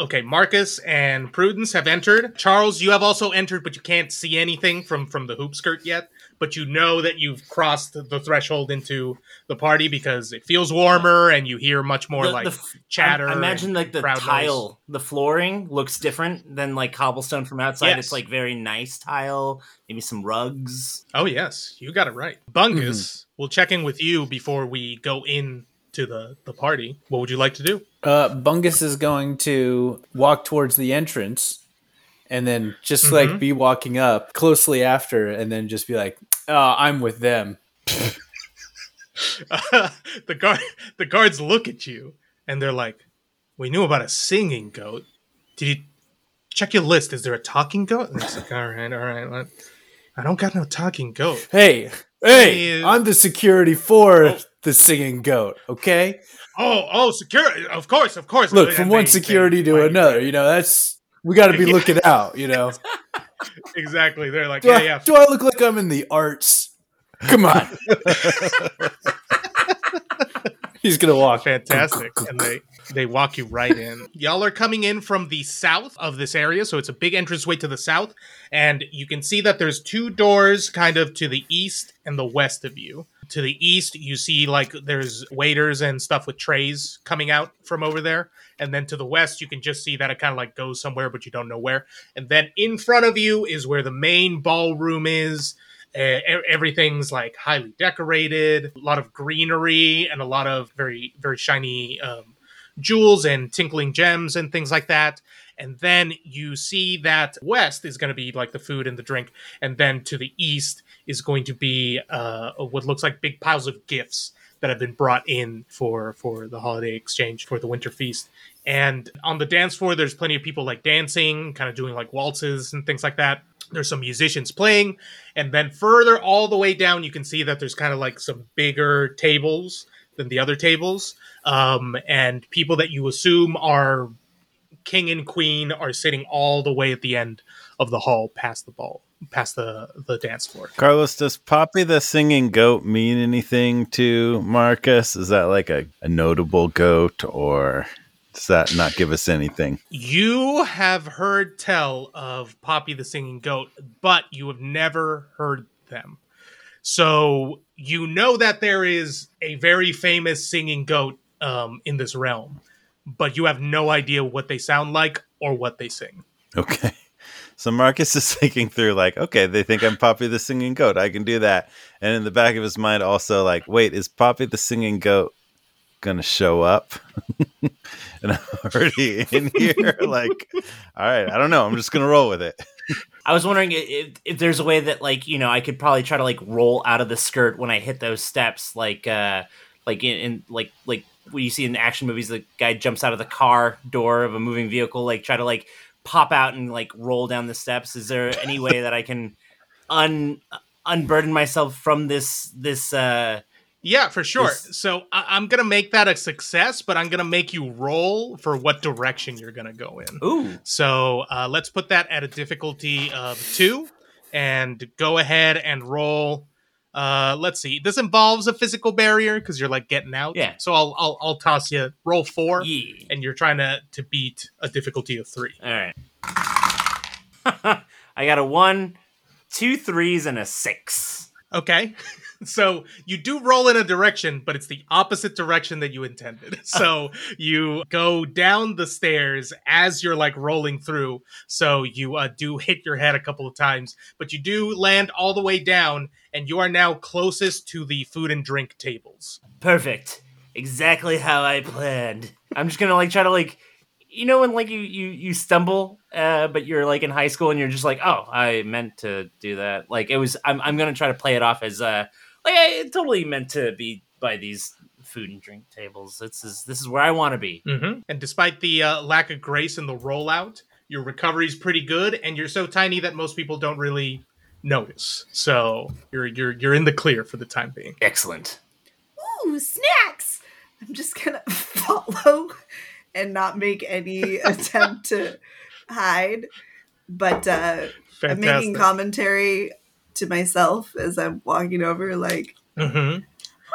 Okay, Marcus and Prudence have entered. Charles, you have also entered, but you can't see anything from, from the hoop skirt yet. But you know that you've crossed the threshold into the party because it feels warmer and you hear much more the, like the f- chatter. I imagine like the tile, noise. The flooring looks different than like cobblestone from outside. Yes. It's like very nice tile, maybe some rugs. Oh yes, you got it right. Bungus, mm-hmm. We'll check in with you before we go in to the, the party. What would you like to do? Uh, Bungus is going to walk towards the entrance and then just mm-hmm. like be walking up closely after and then just be like, oh, I'm with them. uh, the guard, the guards look at you and they're like, we knew about a singing goat. Did you check your list? Is there a talking goat? And it's like, all right, all right. I don't got no talking goat. Hey, hey, uh, I'm the security for oh. the singing goat, okay? Oh, oh, security. Of course, of course. Look, from and one they, security they, to they, another, you know, that's, we got to be yeah. looking out, you know? Exactly. They're like, do yeah, I, yeah. Do I look like I'm in the arts? Come on. He's going to walk. Fantastic. And they, they walk you right in. Y'all are coming in from the south of this area, so it's a big entranceway to the south. And you can see that there's two doors kind of to the east and the west of you. To the east, you see like there's waiters and stuff with trays coming out from over there. And then to the west, you can just see that it kind of like goes somewhere, but you don't know where. And then in front of you is where the main ballroom is. Uh, everything's like highly decorated, a lot of greenery and a lot of very, very shiny um, jewels and tinkling gems and things like that. And then you see that west is going to be like the food and the drink. And then to the east is going to be uh, what looks like big piles of gifts that have been brought in for, for the holiday exchange, for the winter feast. And on the dance floor, there's plenty of people like dancing, kind of doing like waltzes and things like that. There's some musicians playing. And then further all the way down, you can see that there's kind of like some bigger tables than the other tables. Um, and people that you assume are king and queen are sitting all the way at the end of the hall past the ball, past the, the dance floor. Carlos, does Poppy the singing goat mean anything to Marcus? Is that like a, a notable goat, or does that not give us anything? You have heard tell of Poppy the singing goat, but you have never heard them. So you know that there is a very famous singing goat um, in this realm, but you have no idea what they sound like or what they sing. Okay. So Marcus is thinking through like, okay, they think I'm Poppy the singing goat. I can do that. And in the back of his mind also like, wait, is Poppy the singing goat going to show up? And I'm already in here like, all right, I don't know. I'm just going to roll with it. I was wondering if, if there's a way that like, you know, I could probably try to like roll out of the skirt when I hit those steps. Like, uh, like in, in like, like, what you see in action movies, the guy jumps out of the car door of a moving vehicle, like try to like pop out and like roll down the steps. Is there any way that I can un unburden myself from this, this, uh, yeah, for sure. This... So I- I'm going to make that a success, but I'm going to make you roll for what direction you're going to go in. Ooh. So, uh, let's put that at a difficulty of two and go ahead and roll. Uh, let's see. This involves a physical barrier because you're like getting out. Yeah. So I'll I'll, I'll toss you roll four, yeah. And you're trying to, to beat a difficulty of three. All right. I got a one, two threes, and a six. Okay. So you do roll in a direction, but it's the opposite direction that you intended. So you go down the stairs as you're like rolling through. So you uh, do hit your head a couple of times, but you do land all the way down and you are now closest to the food and drink tables. Perfect. Exactly how I planned. I'm just going to like try to like, you know, when like you, you, you stumble, uh, but you're like in high school and you're just like, oh, I meant to do that. Like it was, I'm, I'm going to try to play it off as a, uh, like, I totally meant to be by these food and drink tables. This is this is where I want to be. Mm-hmm. And despite the uh, lack of grace in the rollout, your recovery's pretty good, and you're so tiny that most people don't really notice. So you're you're you're in the clear for the time being. Excellent. Ooh, snacks! I'm just gonna follow and not make any attempt to hide, but uh, I'm making commentary to myself as I'm walking over, like, mm-hmm.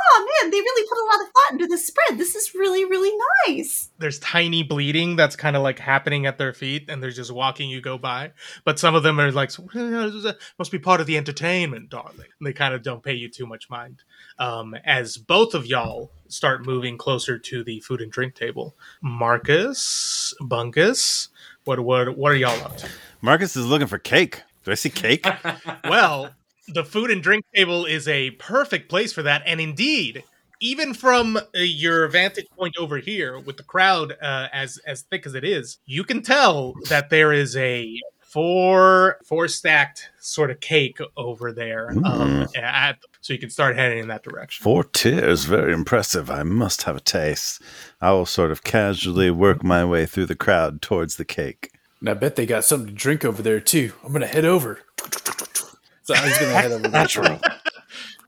Oh man, they really put a lot of thought into this spread. This is really, really nice. There's tiny bleeding that's kind of like happening at their feet, and they're just walking you go by. But some of them are like, must be part of the entertainment, darling. And they kind of don't pay you too much mind. Um, as both of y'all start moving closer to the food and drink table, Marcus, Bungus, what what what are y'all up to? Marcus is looking for cake. Do I see cake? Well, the food and drink table is a perfect place for that. And indeed, even from uh, your vantage point over here with the crowd uh, as as thick as it is, you can tell that there is a four four stacked sort of cake over there. Um, at, so you can start heading in that direction. Four tiers. Very impressive. I must have a taste. I will sort of casually work my way through the crowd towards the cake. And I bet they got something to drink over there, too. I'm going to head over. So I was gonna head over natural.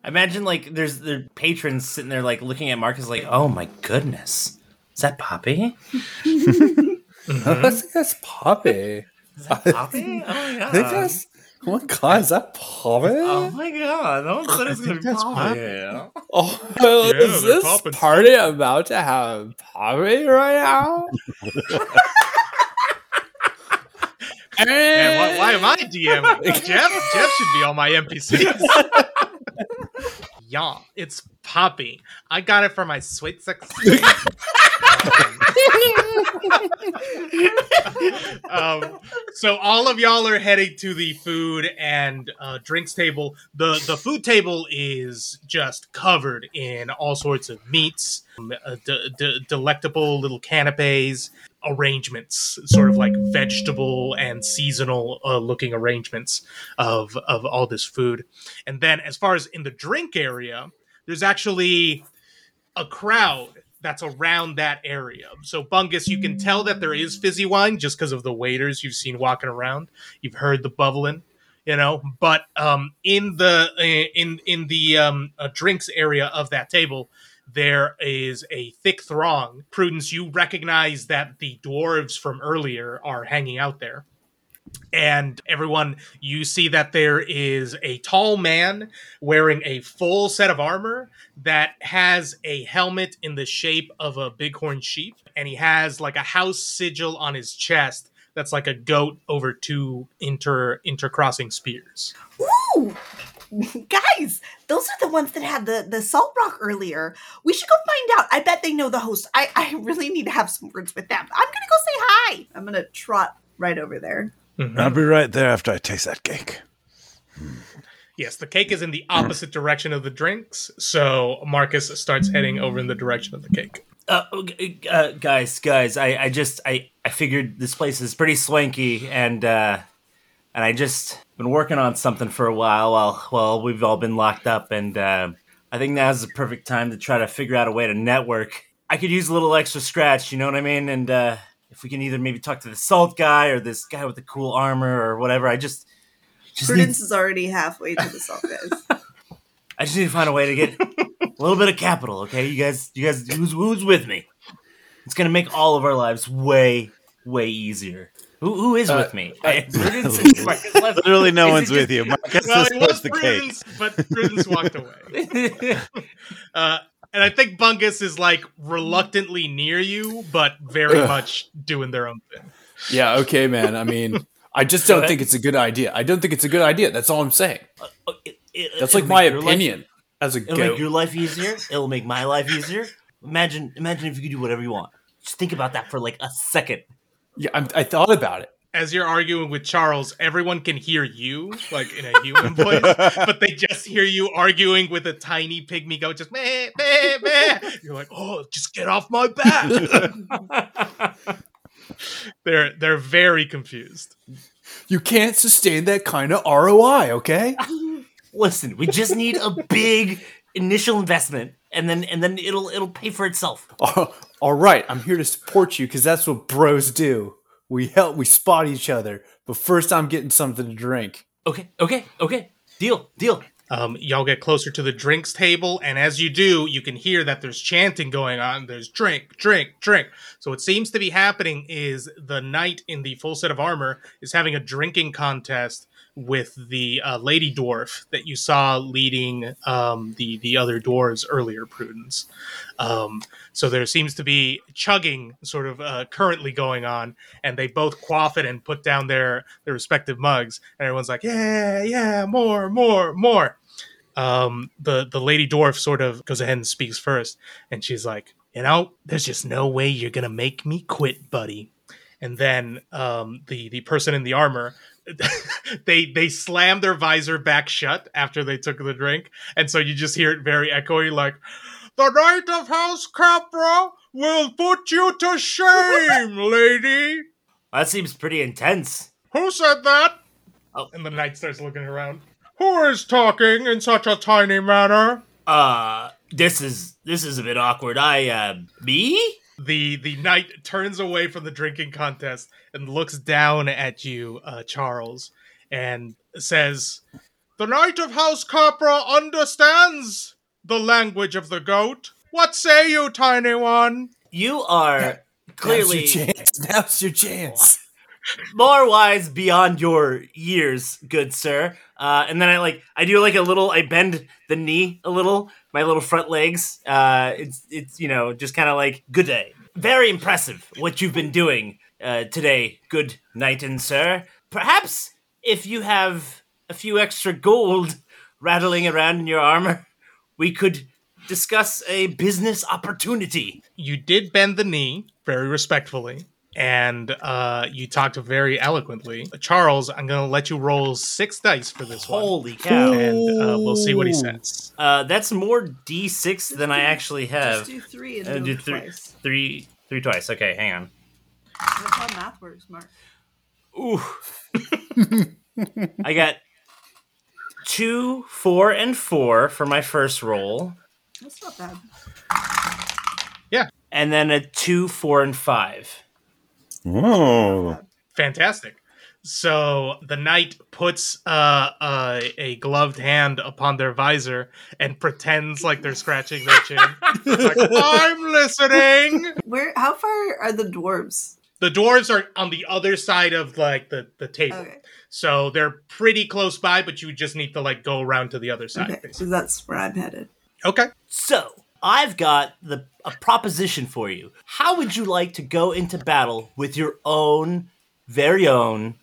Imagine like there's their patrons sitting there like looking at Marcus like, oh my goodness, is that Poppy? Mm-hmm. I was like, that's Poppy. Is that Poppy? Oh my god! They just, oh my god, is that Poppy? Oh my god! No one said it's gonna be Poppy. Yeah. Oh, well, yeah, is this poppin'. Party about to have Poppy right now? Man, why, why am I DMing? Jeff? Jeff should be on my N P Cs. Yeah, it's Poppy. I got it for my sweet sixteen. um, um, so all of y'all are heading to the food and uh, drinks table. The, the food table is just covered in all sorts of meats, uh, de- de- delectable little canapes, arrangements, sort of like vegetable and seasonal uh, looking arrangements of of all this food. And then as far as in the drink area, there's actually a crowd that's around that area. So Bungus, you can tell that there is fizzy wine just because of the waiters you've seen walking around. You've heard the bubbling, you know, but um, in the in in the um, uh, drinks area of that table, there is a thick throng. Prudence, you recognize that the dwarves from earlier are hanging out there. And everyone, you see that there is a tall man wearing a full set of armor that has a helmet in the shape of a bighorn sheep. And he has like a house sigil on his chest that's like a goat over two inter intercrossing spears. Ooh! Guys, those are the ones that had the, the salt rock earlier. We should go find out. I bet they know the host. I, I really need to have some words with them. I'm going to go say hi. I'm going to trot right over there. Mm-hmm. I'll be right there after I taste that cake. Yes, the cake is in the opposite direction of the drinks. So Marcus starts heading over in the direction of the cake. Uh, uh, guys, guys, I, I just, I, I figured this place is pretty swanky and, uh, and I just been working on something for a while while well, we've all been locked up, and uh, I think now's the perfect time to try to figure out a way to network. I could use a little extra scratch, you know what I mean? And uh, if we can either maybe talk to the salt guy or this guy with the cool armor or whatever, I just... just Prudence need... is already halfway to the salt guys. I just need to find a way to get a little bit of capital, okay? You guys, you guys, who's, who's with me? It's going to make all of our lives way, way easier. Who Who is uh, with me? Uh, Literally no one's with you. Marcus well, it was the Prudence, cake. But Prudence walked away. uh, and I think Bungus is like reluctantly near you, but very Ugh. much doing their own thing. Yeah, okay, man. I mean, I just don't think it's a good idea. I don't think it's a good idea. That's all I'm saying. Uh, it, it, That's like my opinion life, as a goat. It'll make your life easier. It'll make my life easier. Imagine, imagine if you could do whatever you want. Just think about that for like a second. Yeah, I'm, I thought about it. As you're arguing with Charles, everyone can hear you, like in a human voice, but they just hear you arguing with a tiny pygmy goat, just meh, meh, meh. You're like, oh, just get off my back. they're they're very confused. You can't sustain that kind of R O I, okay? Listen, we just need a big initial investment and then and then it'll it'll pay for itself. Oh, all right, I'm here to support you because that's what bros do. We help, we spot each other. But first, I'm getting something to drink. Okay, okay, okay. Deal, deal. Um, y'all get closer to the drinks table, and as you do, you can hear that there's chanting going on. There's drink, drink, drink. So what seems to be happening is the knight in the full set of armor is having a drinking contest with the uh, lady dwarf that you saw leading um, the, the other dwarves earlier, Prudence. Um, so there seems to be chugging sort of uh, currently going on, and they both quaff it and put down their, their respective mugs, and everyone's like, yeah, yeah, more, more, more. Um, the, the lady dwarf sort of goes ahead and speaks first, and she's like, you know, there's just no way you're going to make me quit, buddy. And then um, the, the person in the armor... they they slam their visor back shut after they took the drink, and so you just hear it very echoey, like, the Knight of House Capra will put you to shame, lady. That seems pretty intense. Who said that? Oh. And the knight starts looking around. Who is talking in such a tiny manner? Uh, this is this is a bit awkward. I, uh, me? The the knight turns away from the drinking contest and looks down at you, uh, Charles, and says, the Knight of House Capra understands the language of the goat. What say you, tiny one? You are clearly... Now's your chance. Now's your chance. More wise beyond your years, good sir. Uh, and then I like I do like a little... I bend the knee a little... My little front legs, uh, it's, it's you know, just kind of like, good day. Very impressive what you've been doing uh, today, good knight and sir. Perhaps if you have a few extra gold rattling around in your armor, we could discuss a business opportunity. You did bend the knee, very respectfully, and uh, you talked very eloquently. Charles, I'm going to let you roll six dice for this one. Holy cow. Ooh. And uh, we'll see what he says. Uh, that's more D six just than do, I actually have. Just do three and uh, do three, twice. Three, three twice. Okay, hang on. That's how math works, Mark. Ooh. I got two, four, and four for my first roll. That's not bad. Yeah. And then a two, four, and five. Whoa. Fantastic. So the knight puts uh, uh, a gloved hand upon their visor and pretends like they're scratching their chin. It's like, I'm listening. Where? How far are the dwarves? The dwarves are on the other side of like the, the table. Okay. So they're pretty close by, but you just need to like go around to the other side. Okay, so that's where I'm headed. Okay. So I've got the a proposition for you. How would you like to go into battle with your own, very own,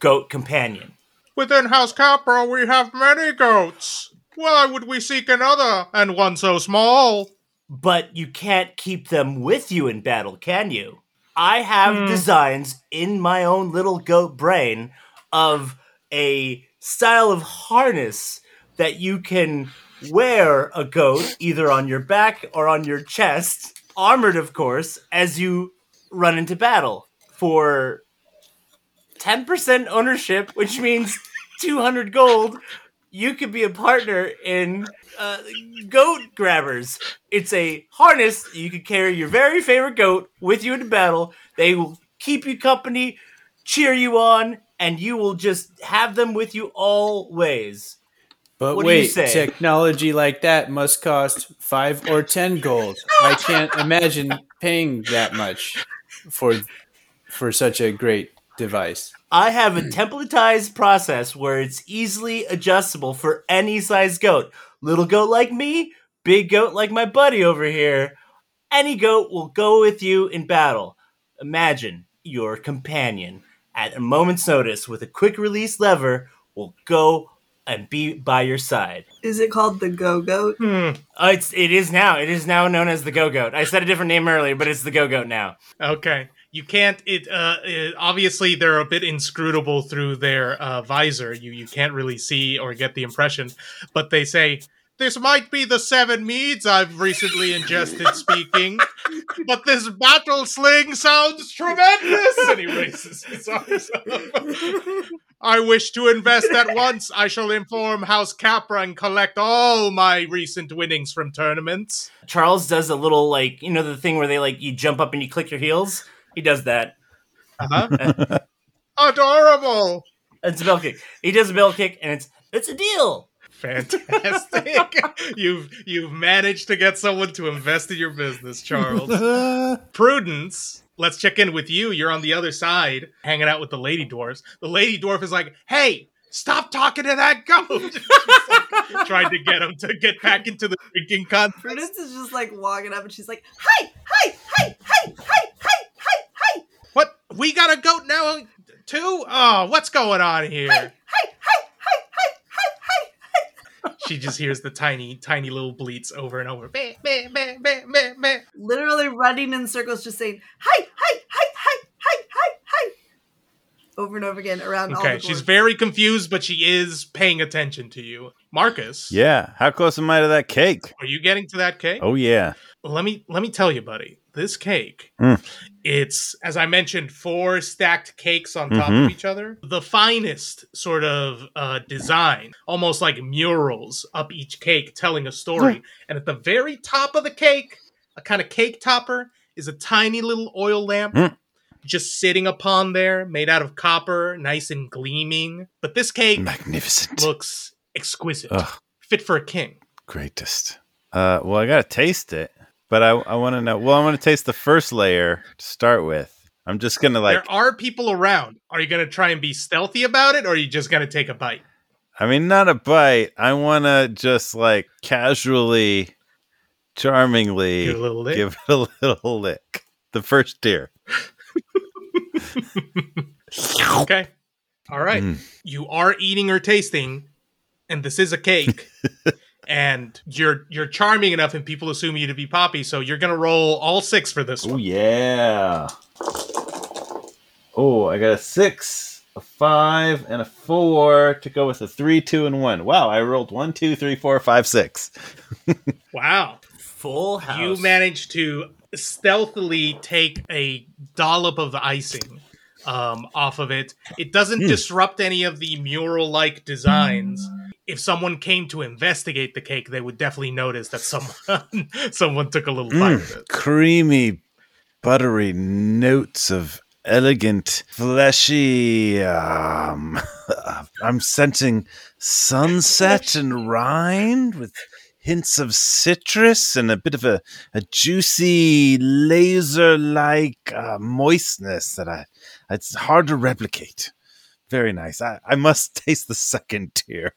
goat companion? Within House Capra, we have many goats. Why would we seek another, and one so small? But you can't keep them with you in battle, can you? I have mm. designs in my own little goat brain of a style of harness that you can... wear a goat either on your back or on your chest, armored, of course, as you run into battle for ten percent ownership, which means two hundred gold. You could be a partner in uh, Goat Grabbers. It's a harness. You could carry your very favorite goat with you into battle. They will keep you company, cheer you on, and you will just have them with you always. But what wait, technology like that must cost five or ten gold. I can't imagine paying that much for for such a great device. I have a templatized process where it's easily adjustable for any size goat. Little goat like me, big goat like my buddy over here. Any goat will go with you in battle. Imagine your companion at a moment's notice with a quick release lever will go and be by your side. Is it called the Go-Goat? Hmm. Uh, it's, it is now. It is now known as the Go-Goat. I said a different name earlier, but it's the Go-Goat now. Okay. You can't... It, uh, it obviously, they're a bit inscrutable through their uh, visor. You, you can't really see or get the impression. But they say, this might be the seven meads I've recently ingested speaking. but this battle sling sounds tremendous! And he raises his arms up. I wish to invest at once. I shall inform House Capra and collect all my recent winnings from tournaments. Charles does a little, like, you know, the thing where they, like, you jump up and you click your heels? He does that. Uh-huh. Adorable! It's a bell kick. He does a bell kick, and it's it's a deal! Fantastic. You've you've managed to get someone to invest in your business, Charles. Prudence, let's check in with you. You're on the other side, hanging out with the lady dwarves. The lady dwarf is like, hey, stop talking to that goat. Like, trying to get him to get back into the drinking contest. Prudence is just like walking up and she's like, hey, hey, hey, hey, hey, hey, hey, hey. What? We got a goat now too? Oh, what's going on here? Hey, hey, hey. She just hears the tiny, tiny little bleats over and over. Bah, bah, bah, bah, bah, bah. Literally running in circles, just saying, hi, hi, hi, hi, hi, hi, hi. Over and over again around okay, all the Okay, she's very confused, but she is paying attention to you. Marcus. Yeah, how close am I to that cake? Are you getting to that cake? Oh, yeah. Let me, let me tell you, buddy. This cake, mm. it's, as I mentioned, four stacked cakes on top mm-hmm. of each other. The finest sort of uh, design, almost like murals up each cake telling a story. And at the very top of the cake, a kind of cake topper, is a tiny little oil lamp mm. just sitting upon there, made out of copper, nice and gleaming. But this cake magnificent. Looks exquisite, ugh. Fit for a king. Greatest. Uh, well, I got to taste it. But I, I want to know. Well, I want to taste the first layer to start with. I'm just going to like. There are people around. Are you going to try and be stealthy about it? Or are you just going to take a bite? I mean, not a bite. I want to just like casually, charmingly give it a little lick. Give it a little lick. The first tier. Okay. All right. Mm. You are eating or tasting. And this is a cake. And you're you're charming enough, and people assume you to be Poppy, so you're going to roll all six for this Ooh, one. Oh, yeah. Oh, I got a six, a five, and a four to go with a three, two, and one. Wow, I rolled one, two, three, four, five, six. Wow. Full house. You managed to stealthily take a dollop of the icing um, off of it. It doesn't mm. disrupt any of the mural-like designs. If someone came to investigate the cake, they would definitely notice that someone someone took a little bite mm, of it. Creamy, buttery notes of elegant, fleshy. Um, I'm sensing sunset and rind with hints of citrus and a bit of a, a juicy, laser-like uh, moistness that I it's hard to replicate. Very nice. I, I must taste the second tier.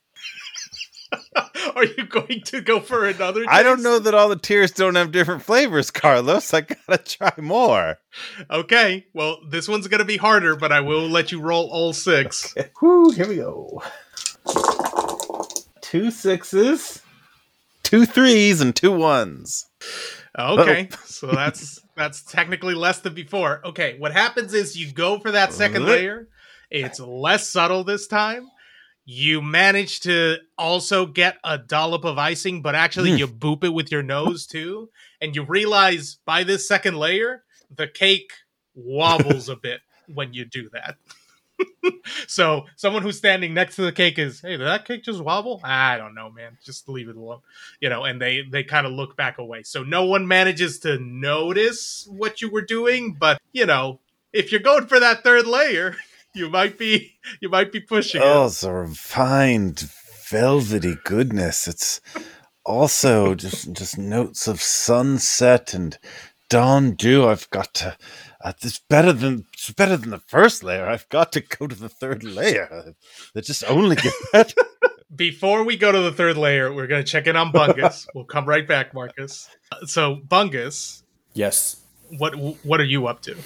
Are you going to go for another taste? I don't know that all the tiers don't have different flavors, Carlos. I gotta try more. Okay, well, this one's gonna be harder, but I will let you roll all six. Okay. Woo, here we go. Two sixes, two threes, and two ones. Okay, oh. So that's that's technically less than before. Okay, what happens is you go for that second layer. It's less subtle this time. You manage to also get a dollop of icing, but actually mm. you boop it with your nose, too. And you realize by this second layer, the cake wobbles a bit when you do that. So someone who's standing next to the cake is, hey, did that cake just wobble? I don't know, man. Just leave it alone. You know, and they, they kind of look back away. So no one manages to notice what you were doing. But, you know, if you're going for that third layer... You might be, you might be pushing. Oh, it. The refined, velvety goodness! It's also just, just notes of sunset and dawn dew. I've got to. Uh, it's better than, it's better than the first layer. I've got to go to the third layer. They just only get better. Before we go to the third layer, we're going to check in on Bungus. We'll come right back, Marcus. Uh, so, Bungus. Yes. What What are you up to?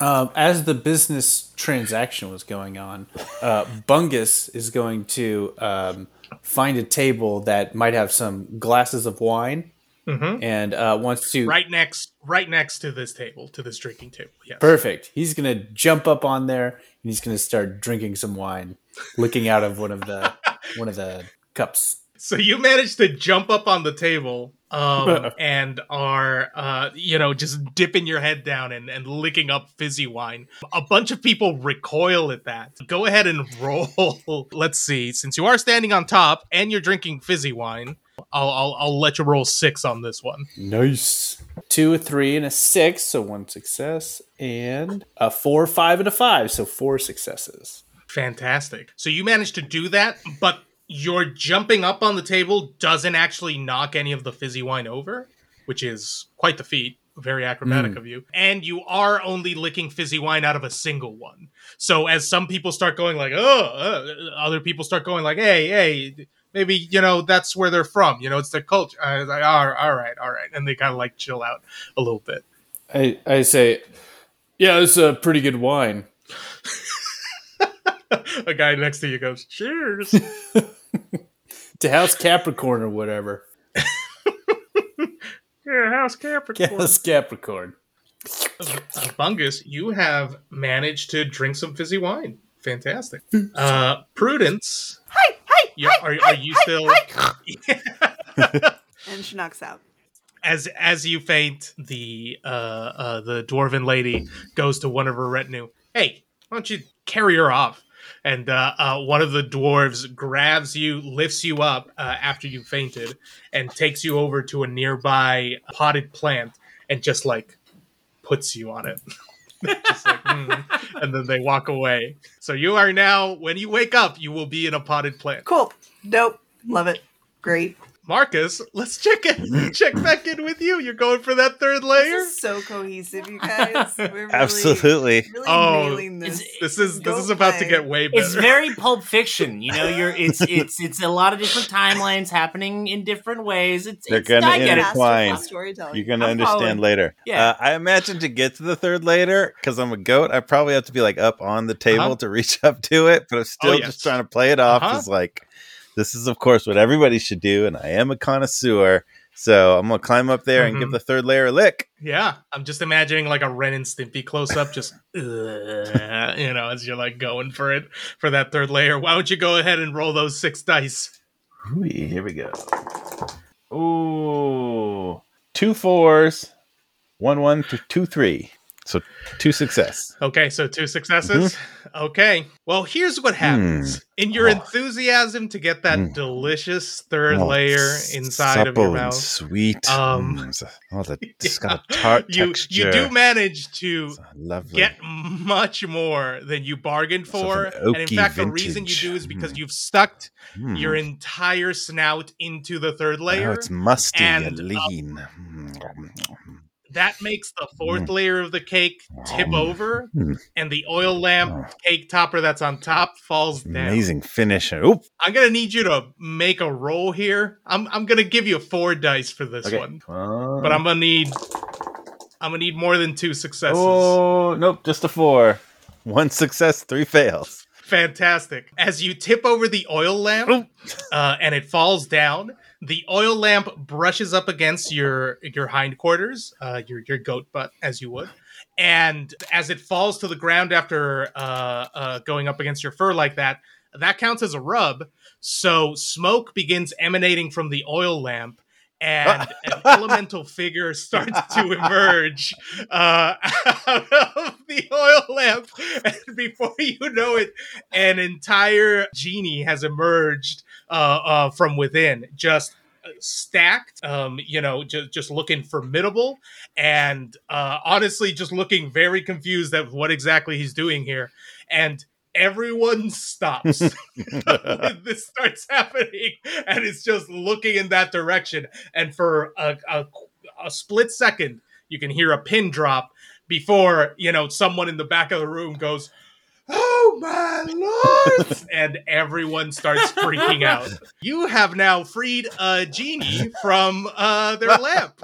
Um, as the business transaction was going on, uh, Bungus is going to um, find a table that might have some glasses of wine, mm-hmm. and uh, wants to right next, right next to this table, to this drinking table. Yes. Perfect. He's gonna jump up on there and he's gonna start drinking some wine, licking out of one of the one of the cups. So you managed to jump up on the table um, and are, uh, you know, just dipping your head down and, and licking up fizzy wine. A bunch of people recoil at that. Go ahead and roll. Let's see. Since you are standing on top and you're drinking fizzy wine, I'll, I'll I'll let you roll six on this one. Nice. Two, a three, and a six. So one success. And a four, five, and a five. So four successes. Fantastic. So you managed to do that, but your jumping up on the table doesn't actually knock any of the fizzy wine over, which is quite the feat. Very acrobatic mm. of you. And you are only licking fizzy wine out of a single one. So as some people start going like, oh, uh, other people start going like, hey, hey, maybe, you know, that's where they're from. You know, it's their culture. I was like, all right, all right. And they kind of like chill out a little bit. I, I say, yeah, it's a pretty good wine. A guy next to you goes, cheers. To House Capricorn or whatever. Yeah, House Capricorn. House Capricorn. Bungus, you have managed to drink some fizzy wine. Fantastic. Uh, Prudence. Hi, hi, yeah, hi, are, hi, are you hi, still... Hi. And she knocks out. As as you faint, the, uh, uh, the dwarven lady goes to one of her retinue. Hey, why don't you carry her off? And uh, uh, one of the dwarves grabs you, lifts you up uh, after you fainted, and takes you over to a nearby potted plant and just, like, puts you on it. Just like, mm. And then they walk away. So you are now, when you wake up, you will be in a potted plant. Cool. Dope. Love it. Great. Marcus, let's check in, check back in with you. You're going for that third layer. This is so cohesive, you guys. We're really, absolutely. Really oh, this. this is Go this is about play. to get way better. It's very Pulp Fiction, you know. You're it's it's it's a lot of different timelines happening in different ways. It's they're it's gonna intertwine. You're gonna I'm understand following. later. Yeah, uh, I imagine to get to the third layer because I'm a goat. I probably have to be like up on the table uh-huh. to reach up to it, but I'm still oh, yes. just trying to play it off uh-huh. as like. This is, of course, what everybody should do, and I am a connoisseur, so I'm going to climb up there mm-hmm. and give the third layer a lick. Yeah, I'm just imagining, like, a Ren and Stimpy close-up, just, uh, you know, as you're, like, going for it, for that third layer. Why don't you go ahead and roll those six dice? Ooh, here we go. Ooh, two fours, one one, two, two three. So two success. Okay, so two successes. Mm-hmm. Okay. Well, here's what happens. Mm. In your oh. enthusiasm to get that mm. delicious third oh, layer inside of your mouth. Sweet. Um, mm. Oh, the it's yeah. got a tart you, texture. You do manage to get much more than you bargained for. An and in fact, vintage. the reason you do is because mm. you've stuck mm. your entire snout into the third layer. Oh, it's musty and, and lean. Um, That makes the fourth mm. layer of the cake tip over, mm. and the oil lamp oh. cake topper that's on top falls down. Amazing finish. Oop. I'm going to need you to make a roll here. I'm I'm going to give you four dice for this okay. one. Uh, but I'm going to need I'm going to need more than two successes. Oh, nope, just a four. One success, three fails. Fantastic. As you tip over the oil lamp, uh, and it falls down, the oil lamp brushes up against your your hindquarters, uh, your your goat butt, as you would. And as it falls to the ground after uh, uh, going up against your fur like that, that counts as a rub. So smoke begins emanating from the oil lamp, and an elemental figure starts to emerge uh, out of the oil lamp. And before you know it, an entire genie has emerged uh, uh, from within, just stacked, um, you know, just, just looking formidable. And uh, honestly, just looking very confused at what exactly he's doing here. And everyone stops. This starts happening, and it's just looking in that direction. And for a, a, a split second, you can hear a pin drop before, you know, someone in the back of the room goes, "Oh my lord!" And everyone starts freaking out. You have now freed a genie from uh, their lamp.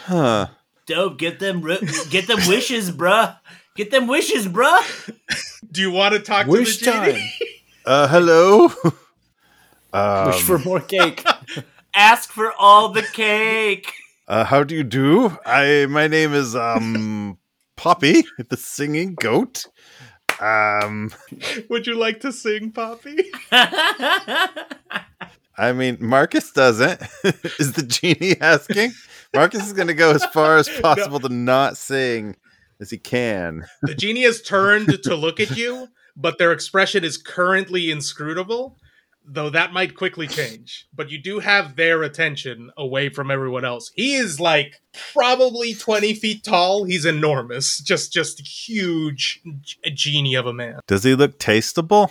Huh. Dope. Get them. Ri- get them wishes, bruh. Get them wishes, bruh. Do you want to talk Wish to the genie? Time. Uh, hello. um, Wish for more cake. Ask for all the cake. Uh, how do you do? I my name is um Poppy, the singing goat. Um, would you like to sing, Poppy? I mean, Marcus doesn't. Is the genie asking? Marcus is going to go as far as possible no. to not sing as he can. The genie has turned to look at you, but their expression is currently inscrutable, though that might quickly change. But you do have their attention away from everyone else. He is like probably twenty feet tall. He's enormous. Just just huge g- genie of a man. Does he look tasteable?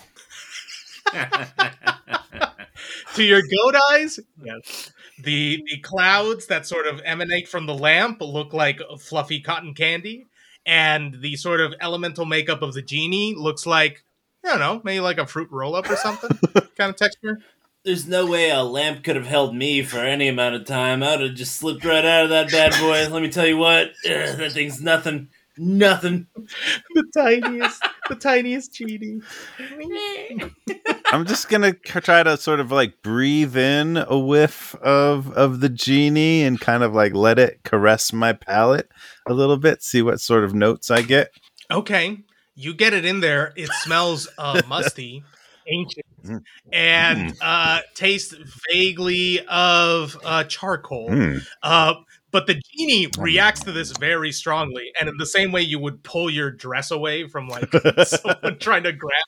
To your goat eyes, yes. The the clouds that sort of emanate from the lamp look like fluffy cotton candy, and the sort of elemental makeup of the genie looks like, I don't know, maybe like a fruit roll-up or something kind of texture. There's no way a lamp could have held me for any amount of time. I would have just slipped right out of that bad boy. Let me tell you what, ugh, that thing's nothing. Nothing. The tiniest, the tiniest genie. I'm just gonna try to sort of like breathe in a whiff of of the genie and kind of like let it caress my palate a little bit. See what sort of notes I get. Okay, you get it in there. It smells uh, musty, ancient, and uh, tastes vaguely of uh, charcoal. Mm. Uh, But the genie reacts to this very strongly, and in the same way you would pull your dress away from like someone trying to grab,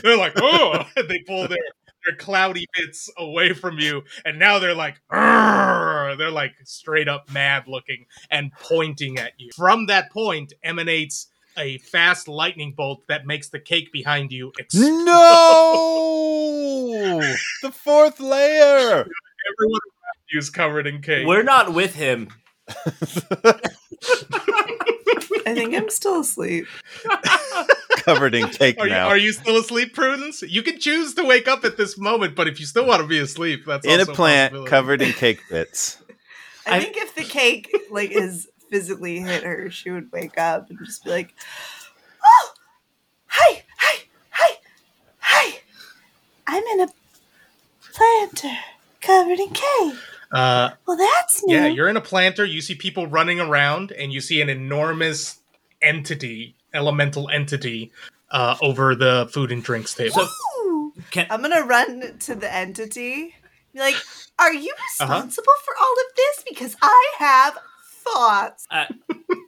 they're like, oh, and they pull their, their cloudy bits away from you, and now they're like, arr! They're like straight up mad looking and pointing at you. From that point emanates a fast lightning bolt that makes the cake behind you explode. No! The fourth layer! Everyone he was covered in cake. We're not with him. I think I'm still asleep. Covered in cake are now. You, are you still asleep, Prudence? You can choose to wake up at this moment, but if you still want to be asleep, that's in also a plant covered in cake bits. I, I think if the cake like is physically hit her, she would wake up and just be like, "Oh, hi, hi, hi, hi! I'm in a planter covered in cake." Uh, well, that's new. Yeah, you're in a planter. You see people running around, and you see an enormous entity, elemental entity, uh, over the food and drinks table. Ooh, Can- I'm gonna run to the entity. Be like, are you responsible uh-huh. for all of this? Because I have thoughts. Uh,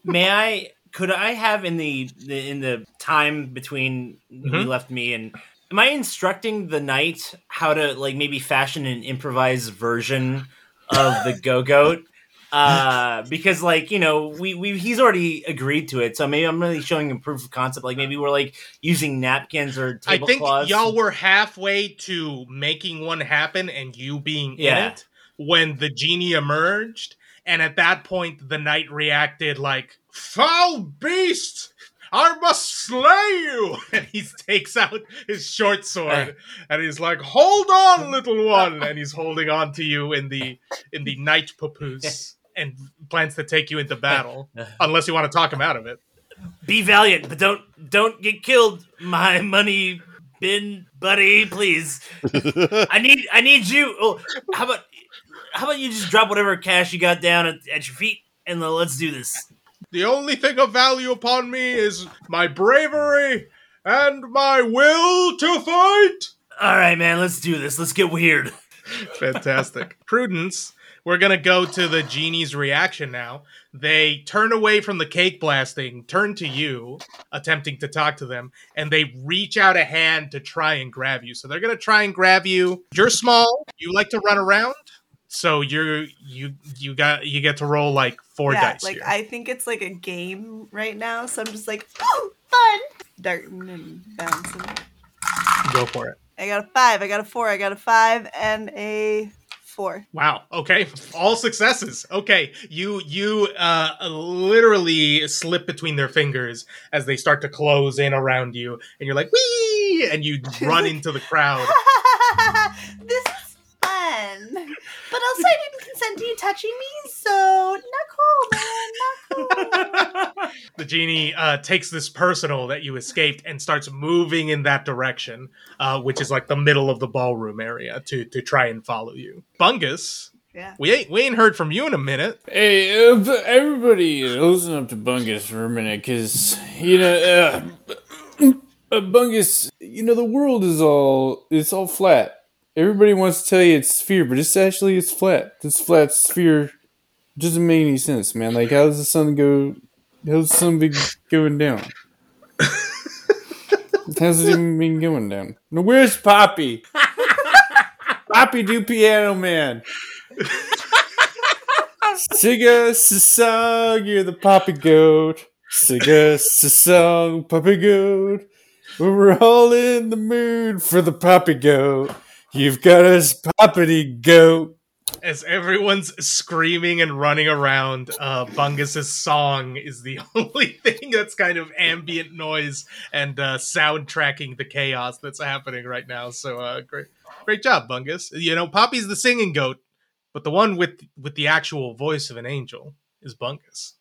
may I? Could I have in the, the in the time between mm-hmm. you left me and? Am I instructing the knight how to, like, maybe fashion an improvised version of the Go-Goat? Uh, because, like, you know, we, we he's already agreed to it, so maybe I'm really showing him proof of concept. Like, maybe we're, like, using napkins or tablecloths. I think y'all were halfway to making one happen and you being yeah. in it when the genie emerged. And at that point, the knight reacted like, "Foul beast! I must slay you!" And he takes out his short sword, and he's like, "Hold on, little one!" And he's holding on to you in the in the night papoose, and plans to take you into battle, unless you want to talk him out of it. Be valiant, but don't don't get killed, my money bin buddy, please. I need I need you. Oh, how about how about you just drop whatever cash you got down at, at your feet, and let's do this. The only thing of value upon me is my bravery and my will to fight. All right, man, let's do this. Let's get weird. Fantastic. Prudence, we're going to go to the genie's reaction now. They turn away from the cake blasting, turn to you, attempting to talk to them, and they reach out a hand to try and grab you. So they're going to try and grab you. You're small. You like to run around. So you're you you got you get to roll like four yeah, dice. Like here. I think it's like a game right now, so I'm just like, oh, fun, darting and bouncing. Go for it. I got a five. I got a four. I got a five and a four. Wow. Okay, all successes. Okay, you you uh, literally slip between their fingers as they start to close in around you, and you're like, wee, and you run into the crowd. This. But also I didn't consent to you touching me, so not cool, man, not cool. The genie uh, takes this personal that you escaped and starts moving in that direction, uh, which is like the middle of the ballroom area to to try and follow you. Bungus, yeah. we ain't we ain't heard from you in a minute. Hey, uh, everybody listen up to Bungus for a minute, because, you know, uh, uh, Bungus, you know, the world is all, it's all flat. Everybody wants to tell you it's sphere, but it's actually it's flat. This flat sphere doesn't make any sense, man. Like, how does the sun go? How's the sun be going down? How's it even been going down? Now, where's Poppy? Poppy do Piano Man. Siga sasong, you're the Poppy Goat. Siga sasong, Poppy Goat. We're all in the mood for the Poppy Goat. You've got us, Poppity Goat. As everyone's screaming and running around, uh, Bungus's song is the only thing that's kind of ambient noise and uh, soundtracking the chaos that's happening right now. So uh, great, great job, Bungus. You know, Poppy's the singing goat, but the one with, with the actual voice of an angel is Bungus.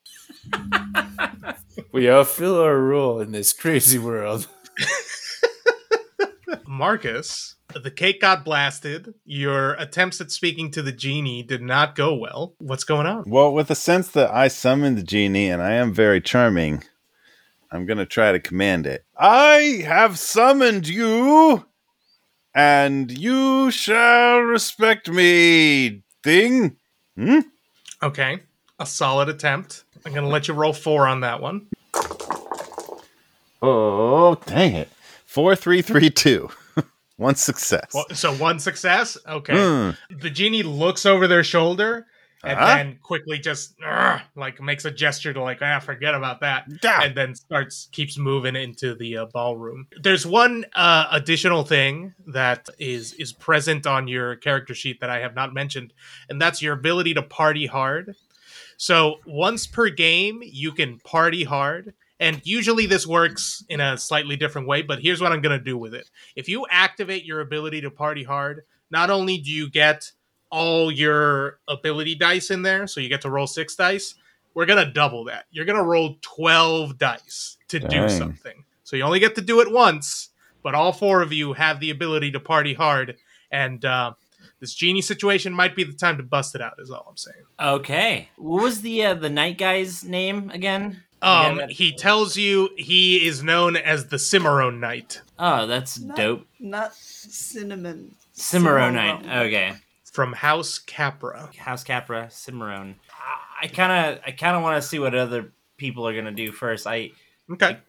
We all fill our role in this crazy world. Marcus, the cake got blasted. Your attempts at speaking to the genie did not go well. What's going on? Well, with the sense that I summoned the genie and I am very charming, I'm going to try to command it. I have summoned you, and you shall respect me, thing. Hmm? Okay, a solid attempt. I'm going to let you roll four on that one. Oh, dang it. Four, three, three, two. One success. Well, so one success? Okay. Mm. The genie looks over their shoulder and uh-huh. then quickly just uh, like makes a gesture to like, ah, forget about that. Yeah. And then starts, keeps moving into the uh, ballroom. There's one uh, additional thing that is, is present on your character sheet that I have not mentioned, and that's your ability to party hard. So once per game, you can party hard. And usually this works in a slightly different way, but here's what I'm going to do with it. If you activate your ability to party hard, not only do you get all your ability dice in there, so you get to roll six dice, we're going to double that. You're going to roll twelve dice to Dang. do something. So you only get to do it once, but all four of you have the ability to party hard. And uh, this genie situation might be the time to bust it out, is all I'm saying. Okay. What was the uh, the night guy's name again? Um, he tells you he is known as the Cimarron Knight. Oh, that's not, dope. Not cinnamon. Cimarron Knight. Okay. From House Capra. House Capra, Cimarron. I kind of, I kind of want to see what other people are gonna do first. I okay. I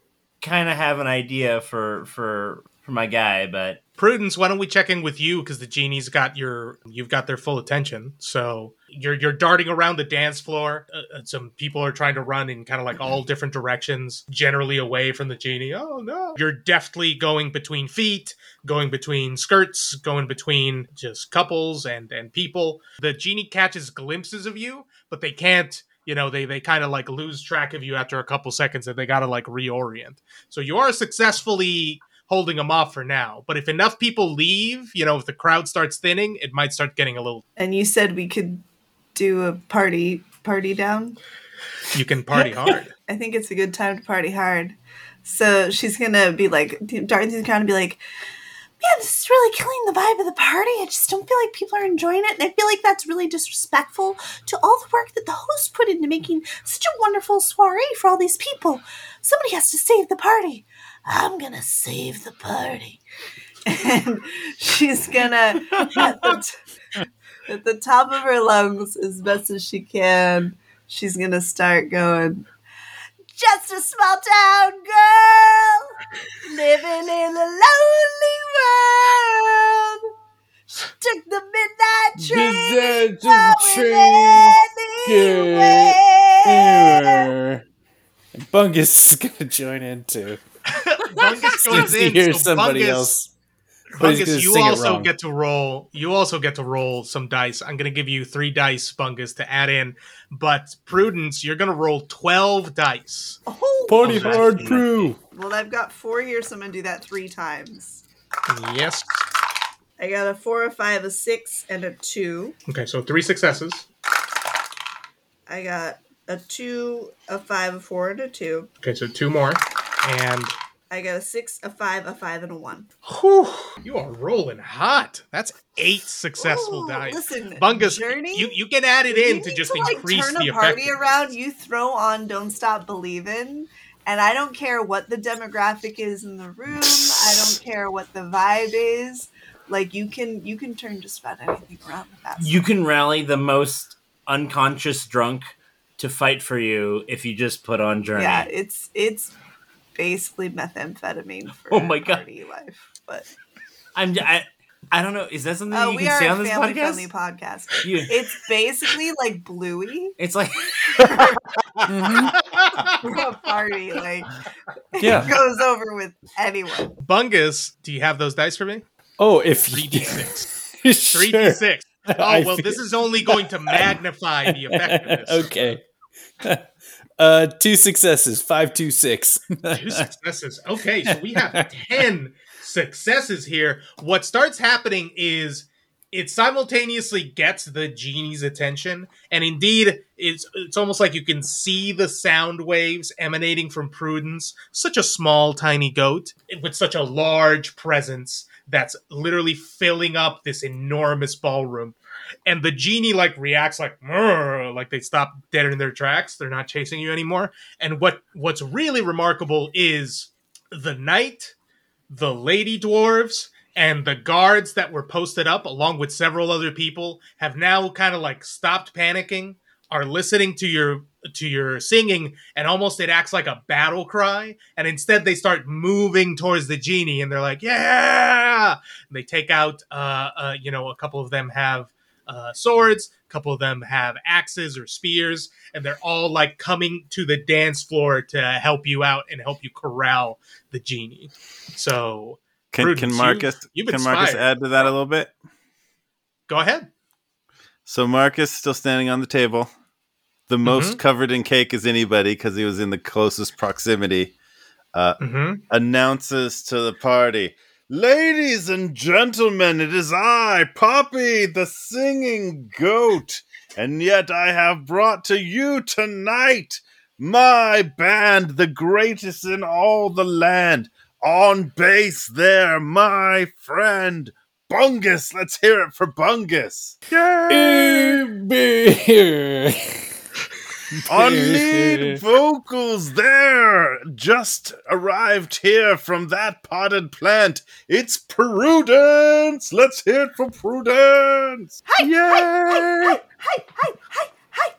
kind of have an idea for for for my guy, but Prudence, why don't we check in with you because the genie's got your, you've got their full attention, so. You're you're darting around the dance floor. Uh, some people are trying to run in kind of like all different directions, generally away from the genie. Oh, no. You're deftly going between feet, going between skirts, going between just couples and, and people. The genie catches glimpses of you, but they can't, you know, they, they kind of like lose track of you after a couple seconds and they got to like reorient. So you are successfully holding them off for now. But if enough people leave, you know, if the crowd starts thinning, it might start getting a little. And you said we could do a party party down. You can party hard. I think it's a good time to party hard. So she's gonna be like, Dorothy's gonna be like, man, this is really killing the vibe of the party. I just don't feel like people are enjoying it, and I feel like that's really disrespectful to all the work that the host put into making such a wonderful soiree for all these people. Somebody has to save the party. I'm gonna save the party. And she's gonna at the top of her lungs, as best as she can, she's going to start going, just a small town girl, living in a lonely world. She took the midnight train, going anywhere. And Bungus is going to join in, too. Bungus goes in, hear so somebody Bungus- else. Bungus, you also get to roll. You also get to roll some dice. I'm going to give you three dice, Bungus, to add in. But Prudence, you're going to roll twelve dice. Oh, party hard, Prue. Well, I've got four here, so I'm going to do that three times. Yes. I got a four, a five, a six, and a two. Okay, so three successes. I got a two, a five, a four, and a two. Okay, so two more, and. I got a six, a five, a five, and a one. Whew, you are rolling hot. That's eight successful Ooh, dice. Listen, Bungus, journey, you, you can add it in to just to, like, increase the effect. You turn a party around, you throw on Don't Stop Believin', and I don't care what the demographic is in the room. I don't care what the vibe is. Like you can you can turn just about anything around with that. You can rally the most unconscious drunk to fight for you if you just put on Journey. Yeah, it's it's basically methamphetamine for oh my party God. life. But I'm I I don't know. Is that something uh, you can say on this podcast? We are a family-friendly podcast. You... It's basically like Bluey. It's like mm-hmm. a party. Like yeah. It goes over with anyone. Bungus, do you have those dice for me? Oh, if three d six. three d six. Oh, I well, feel... this is only going to magnify the effectiveness. Okay. Uh, two successes. Five, two, six. Two successes. Okay, so we have ten successes here. What starts happening is it simultaneously gets the genie's attention, and indeed, it's it's almost like you can see the sound waves emanating from Prudence, such a small, tiny goat, with such a large presence that's literally filling up this enormous ballroom. And the genie, like, reacts like, like they stop dead in their tracks. They're not chasing you anymore. And what what's really remarkable is the knight, the lady dwarves, and the guards that were posted up, along with several other people, have now kind of like stopped panicking, are listening to your to your singing, and almost it acts like a battle cry. And instead, they start moving towards the genie, and they're like, "Yeah!" And they take out, uh, uh, you know, a couple of them have uh, swords, a couple of them have axes or spears, and they're all like coming to the dance floor to help you out and help you corral the genie. So. Can, Prudence, can Marcus you, can Marcus fired. add to that a little bit? Go ahead. So Marcus still standing on the table. The most mm-hmm. covered in cake as anybody because he was in the closest proximity. Uh, mm-hmm. Announces to the party, "Ladies and gentlemen, it is I, Poppy, the singing goat. And yet I have brought to you tonight my band, the greatest in all the land. On bass there, my friend, Bungus." Let's hear it for Bungus. Yay! On lead vocals there, just arrived here from that potted plant, it's Prudence. Let's hear it for Prudence. Hi, yay! Hi, hi, hi, hi, hi, hi.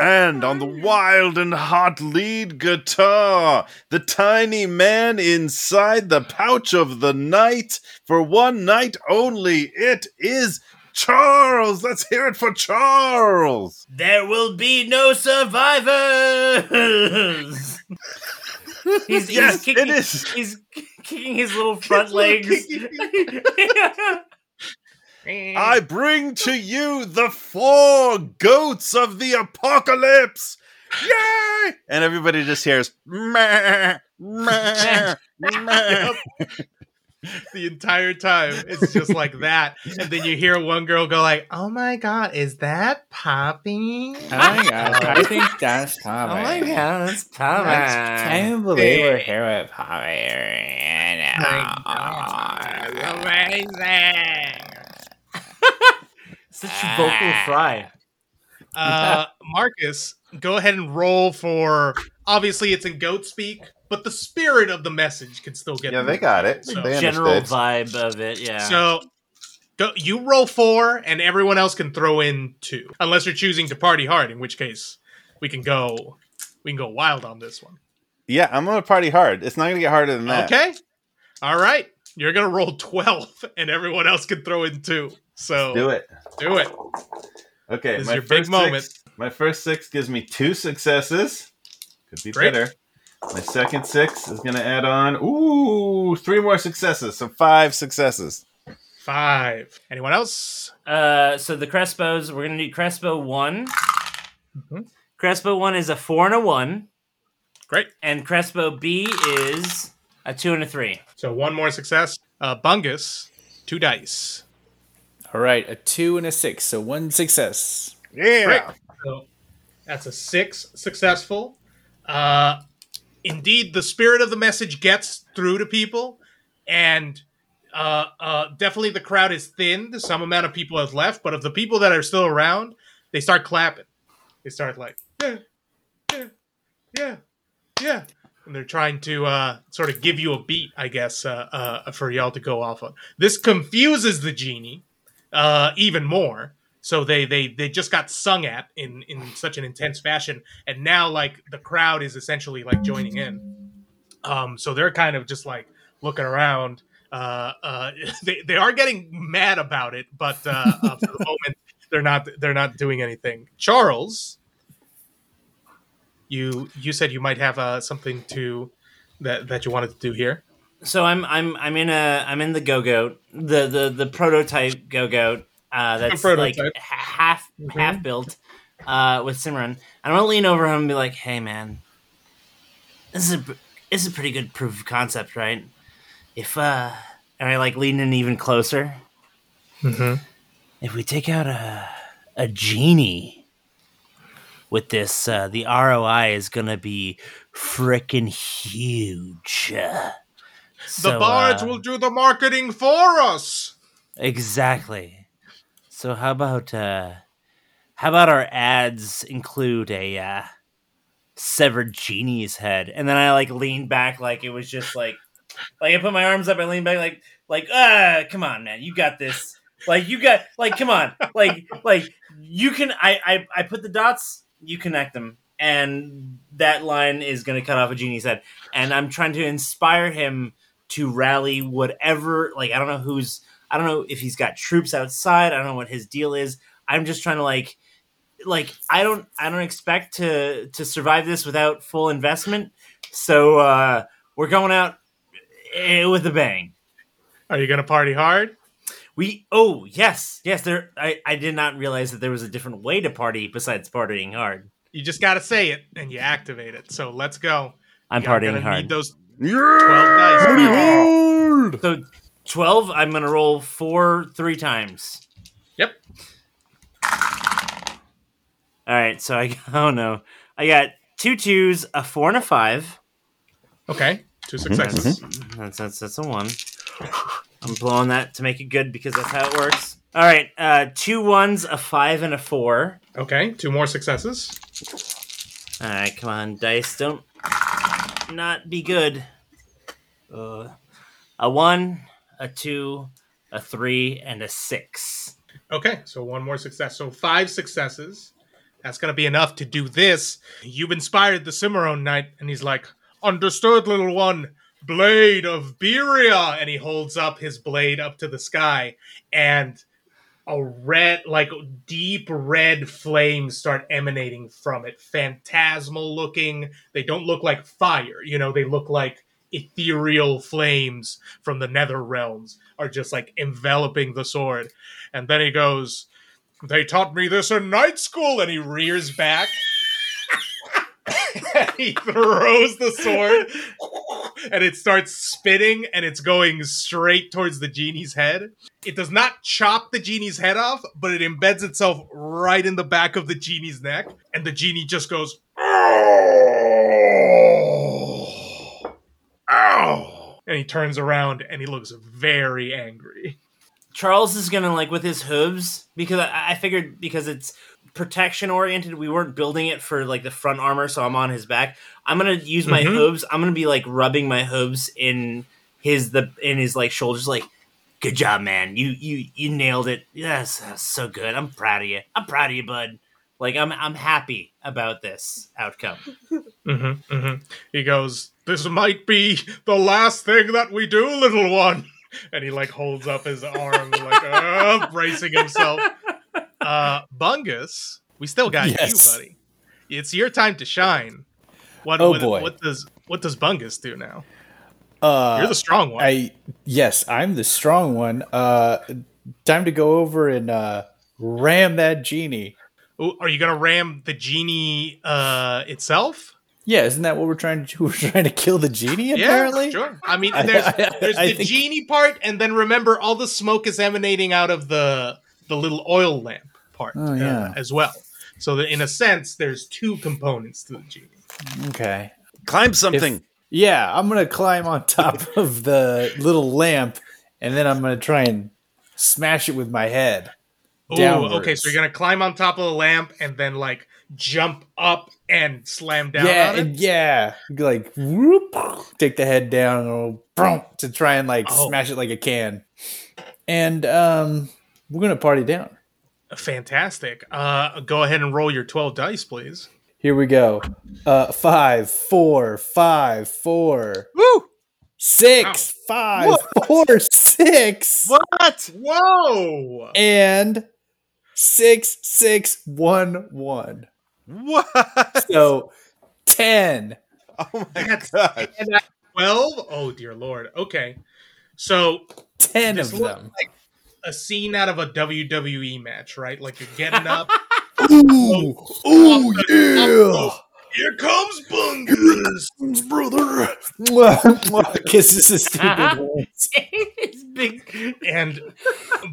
And on the wild and hot lead guitar, the tiny man inside the pouch of the night, for one night only, it is Charles. Let's hear it for Charles. There will be no survivors. he's, yes, he's kicking, it is. He's kicking his little front legs. I bring to you the four goats of the apocalypse. Yay! And everybody just hears meh, meh, meh. The entire time. It's just like that. And then you hear one girl go like, "Oh my God, is that Poppy? Oh my God, I think that's Poppy. Oh my God, that's Poppy. I can't believe we're here with Poppy. It's amazing." Such a vocal fry. Uh, Marcus, go ahead and roll for, obviously it's in goat speak, but the spirit of the message can still get. Yeah, they got it. So. They general vibe of it, yeah. So go, you roll four, and everyone else can throw in two, unless you're choosing to party hard, in which case we can go, we can go wild on this one. Yeah, I'm gonna party hard. It's not gonna get harder than that. Okay. All right. You're gonna roll twelve, and everyone else can throw in two. So do it. Do it. Okay, this my is your first big moment. Six, my first six gives me two successes. Could be Great. better. My second six is going to add on ooh three more successes, so five successes. Five. Anyone else? Uh, so the Crespos. We're going to need Crespo one. Mm-hmm. Crespo one is a four and a one. Great. And Crespo B is a two and a three. So one more success. Uh, Bungus, two dice. All right, a two and a six, so one success. Yeah. Great. So that's a six successful. Uh, indeed, the spirit of the message gets through to people, and uh, uh, definitely the crowd is thinned. Some amount of people have left, but of the people that are still around, they start clapping. They start like, yeah, yeah, yeah, yeah. And they're trying to uh, sort of give you a beat, I guess, uh, uh, for y'all to go off on. This confuses the genie uh, even more. So they, they, they just got sung at in, in such an intense fashion. And now, like, the crowd is essentially, like, joining in. Um, so they're kind of just, like, looking around. Uh, uh, they they are getting mad about it, but uh, uh, for the moment, they're not they're not doing anything. Charles... You you said you might have uh, something to that, that you wanted to do here. So I'm I'm I'm in a I'm in the Go Goat, the the the prototype Go Goat uh, that's prototype. like half mm-hmm. half built uh, with Cimarron. I'm gonna lean over him and be like, "Hey man, this is a this is a pretty good proof of concept, right? If uh, and I like lean in even closer. Mm-hmm. If we take out a a genie." With this, uh, the R O I is going to be frickin' huge. Uh, so, the bards uh, will do the marketing for us. Exactly. So how about uh, how about our ads include a uh, severed genie's head? And then I like lean back like it was just like like I put my arms up and lean back like like ah come on man, you got this. Like you got like come on. Like like you can I I, I put the dots. You connect them, and that line is going to cut off a genie's head. And I'm trying to inspire him to rally whatever, like, I don't know who's, I don't know if he's got troops outside. I don't know what his deal is. I'm just trying to like, like, I don't, I don't expect to, to survive this without full investment. So uh, we're going out with a bang. Are you going to party hard? We oh yes yes there I, I did not realize that there was a different way to party besides partying hard. You just gotta say it and you activate it. So let's go. I'm You're partying hard. Need those yeah! twelve dice. Party hard. So twelve. I'm gonna roll four three times. Yep. All right. So I oh no I got two twos, a four, and a five. Okay, two successes. Mm-hmm. That's that's that's a one. I'm blowing that to make it good because that's how it works. All right, uh, two ones, a five, and a four. Okay, two more successes. All right, come on, dice, don't not be good. Uh, a one, a two, a three, and a six. Okay, so one more success. So five successes. That's going to be enough to do this. You've inspired the Cimarron Knight, and he's like, "Understood, little one. Blade of Birria," and he holds up his blade up to the sky, and a red, like deep red flames start emanating from it. Phantasmal looking. They don't look like fire, you know, they look like ethereal flames from the nether realms are just like enveloping the sword. And then he goes, "They taught me this in night school," and he rears back. And he throws the sword, and it starts spinning, and it's going straight towards the genie's head. It does not chop the genie's head off, but it embeds itself right in the back of the genie's neck, and the genie just goes, "Ow! Ow!" And he turns around, and he looks very angry. Charles is gonna, like, with his hooves, because I, I figured, because it's protection oriented, we weren't building it for like the front armor, so I'm on his back. I'm gonna use my mm-hmm. hooves. I'm gonna be like rubbing my hooves in his the in his like shoulders, like, "Good job, man. You you you nailed it. Yes, that's so good. I'm proud of you. I'm proud of you, bud. Like I'm I'm happy about this outcome." Mm-hmm, mm-hmm. He goes, "This might be the last thing that we do, little one." And he like holds up his arm, like uh, bracing himself. Uh, Bungus, we still got yes. you, buddy. It's your time to shine. What, oh what, boy! What does what does Bungus do now? Uh, You're the strong one. I yes, I'm the strong one. Uh, time to go over and uh, ram that genie. Ooh, are you gonna ram the genie uh, itself? Yeah, isn't that what we're trying to do? We're trying to kill the genie, apparently? Yeah, sure. I mean, there's, I, I, there's I the think... genie part, and then remember, all the smoke is emanating out of the the little oil lamp part oh, yeah. uh, as well. So that in a sense, there's two components to the genie. Okay. Climb something. If, yeah, I'm going to climb on top of the little lamp, and then I'm going to try and smash it with my head. Oh, okay, so you're going to climb on top of the lamp, and then, like, jump up and slam down yeah, on it? Yeah, like, whoop, take the head down and boom, to try and, like, oh. smash it like a can. And um, we're going to party down. Fantastic. Uh, go ahead and roll your twelve dice, please. Here we go. Uh, five, four, five, four. Woo! Six, wow. five, what? four, six. What? Whoa! And six, six, one, one. What? So ten. Oh my That's god! Twelve. Oh dear lord. Okay, so ten of them. Like a scene out of a W W E match, right? Like you're getting up. Ooh! Oh, ooh! Up, yeah! Up, here comes Bungus, brother. Kisses his stupid voice. It's big. And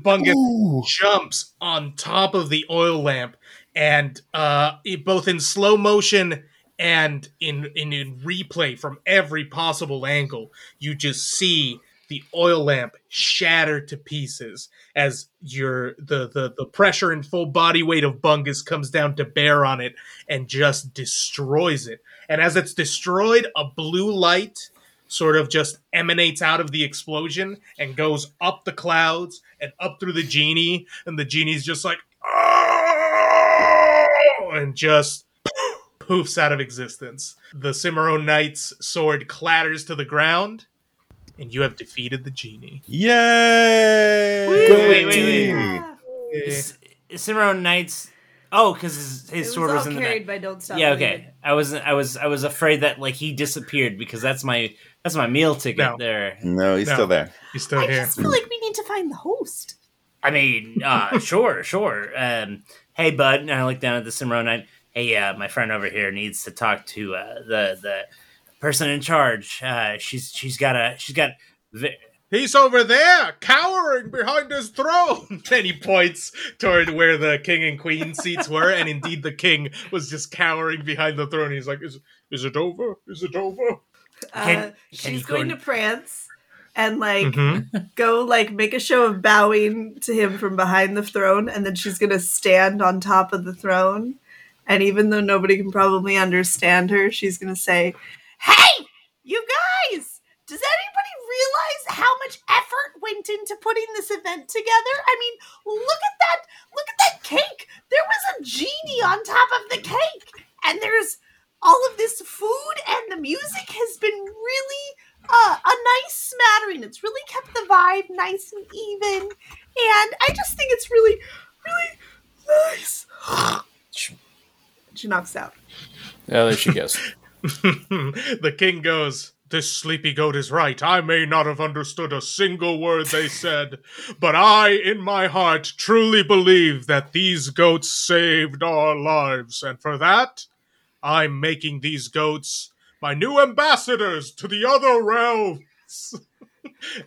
Bungus Ooh. jumps on top of the oil lamp, and uh, it, both in slow motion and in, in in replay from every possible angle, you just see the oil lamp shattered to pieces as your the, the, the pressure and full body weight of Bungus comes down to bear on it and just destroys it. And as it's destroyed, a blue light sort of just emanates out of the explosion and goes up the clouds and up through the genie. And the genie's just like, oh, and just poofs out of existence. The Cimarron Knight's sword clatters to the ground. And you have defeated the genie. Yay! Wait, wait, wait, wait. Yeah. Yeah. Cimarron Knight's. Oh, because his, his sword was, was in the carried back. By Don't Stop. Yeah, okay. David. I was, I was, I was afraid that like he disappeared because that's my, that's my meal ticket no. there. No, he's no. still there. He's still I here. I just feel like we need to find the host. I mean, uh, sure, sure. Um, hey, bud. And I look down at the Cimarron Knight. Hey, uh, my friend over here needs to talk to uh, the the. person in charge. Uh, she's she's got a she's got. Vi- He's over there, cowering behind his throne. And he points toward where the king and queen seats were, and indeed the king was just cowering behind the throne. He's like, "Is is it over? Is it over?" Uh, can, can she's going and- to prance and like mm-hmm. go like make a show of bowing to him from behind the throne, and then she's going to stand on top of the throne. And even though nobody can probably understand her, she's going to say, "Hey, you guys! Does anybody realize how much effort went into putting this event together? I mean, look at that! Look at that cake! There was a genie on top of the cake! And there's all of this food, and the music has been really uh, a nice smattering. It's really kept the vibe nice and even. And I just think it's really, really nice." She knocks out. Oh, there she goes. The king goes, "This sleepy goat is right. I may not have understood a single word they said, but I, in my heart, truly believe that these goats saved our lives. And for that, I'm making these goats my new ambassadors to the other realms."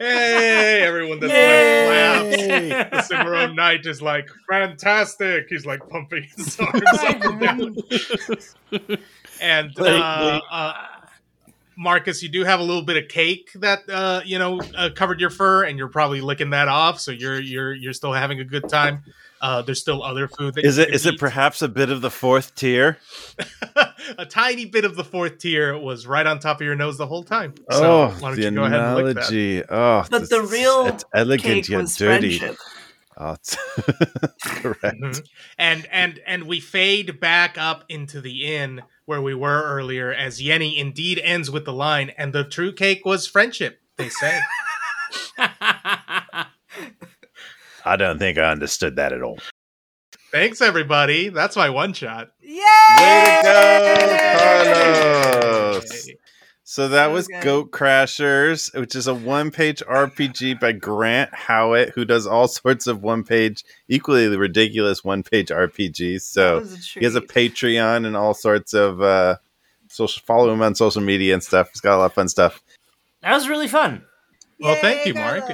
Hey, everyone that's left laughs. The Cimarron Knight is like, "Fantastic." He's like pumping his arms up and down. And uh, uh, Marcus, you do have a little bit of cake that uh, you know uh, covered your fur, and you're probably licking that off. So you're you're you're still having a good time. Uh, there's still other food. That is you it is eat. It perhaps a bit of the fourth tier? A tiny bit of the fourth tier was right on top of your nose the whole time. So oh, why don't the you go analogy. Ahead and lick that? Oh, but this, the real it's elegant cake yet was dirty. Friendship. Oh, correct. Mm-hmm. And and and we fade back up into the inn where we were earlier, as Yenny indeed ends with the line, "And the true cake was friendship," they say. I don't think I understood that at all. Thanks, everybody. That's my one shot. Yay! Way to go, Carlos! Yay. So that was okay. Goat Crashers, which is a one-page R P G by Grant Howitt, who does all sorts of one-page, equally ridiculous one-page R P Gs. So he has a Patreon and all sorts of uh, social. Follow him on social media and stuff. He's got a lot of fun stuff. That was really fun. Well, yay, thank you, Mark.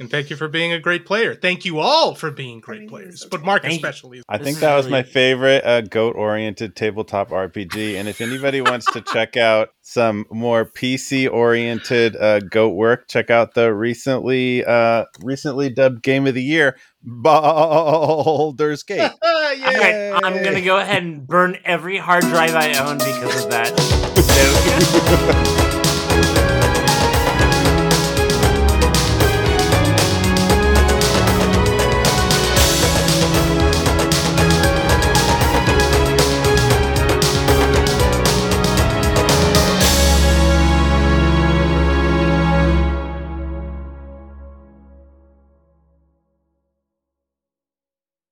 And thank you for being a great player. Thank you all for being great players, but Marc especially. I think that was my favorite uh, goat-oriented tabletop R P G. And if anybody wants to check out some more P C-oriented uh, goat work, check out the recently uh, recently dubbed Game of the Year, Baldur's Gate. Okay, I'm going to go ahead and burn every hard drive I own because of that.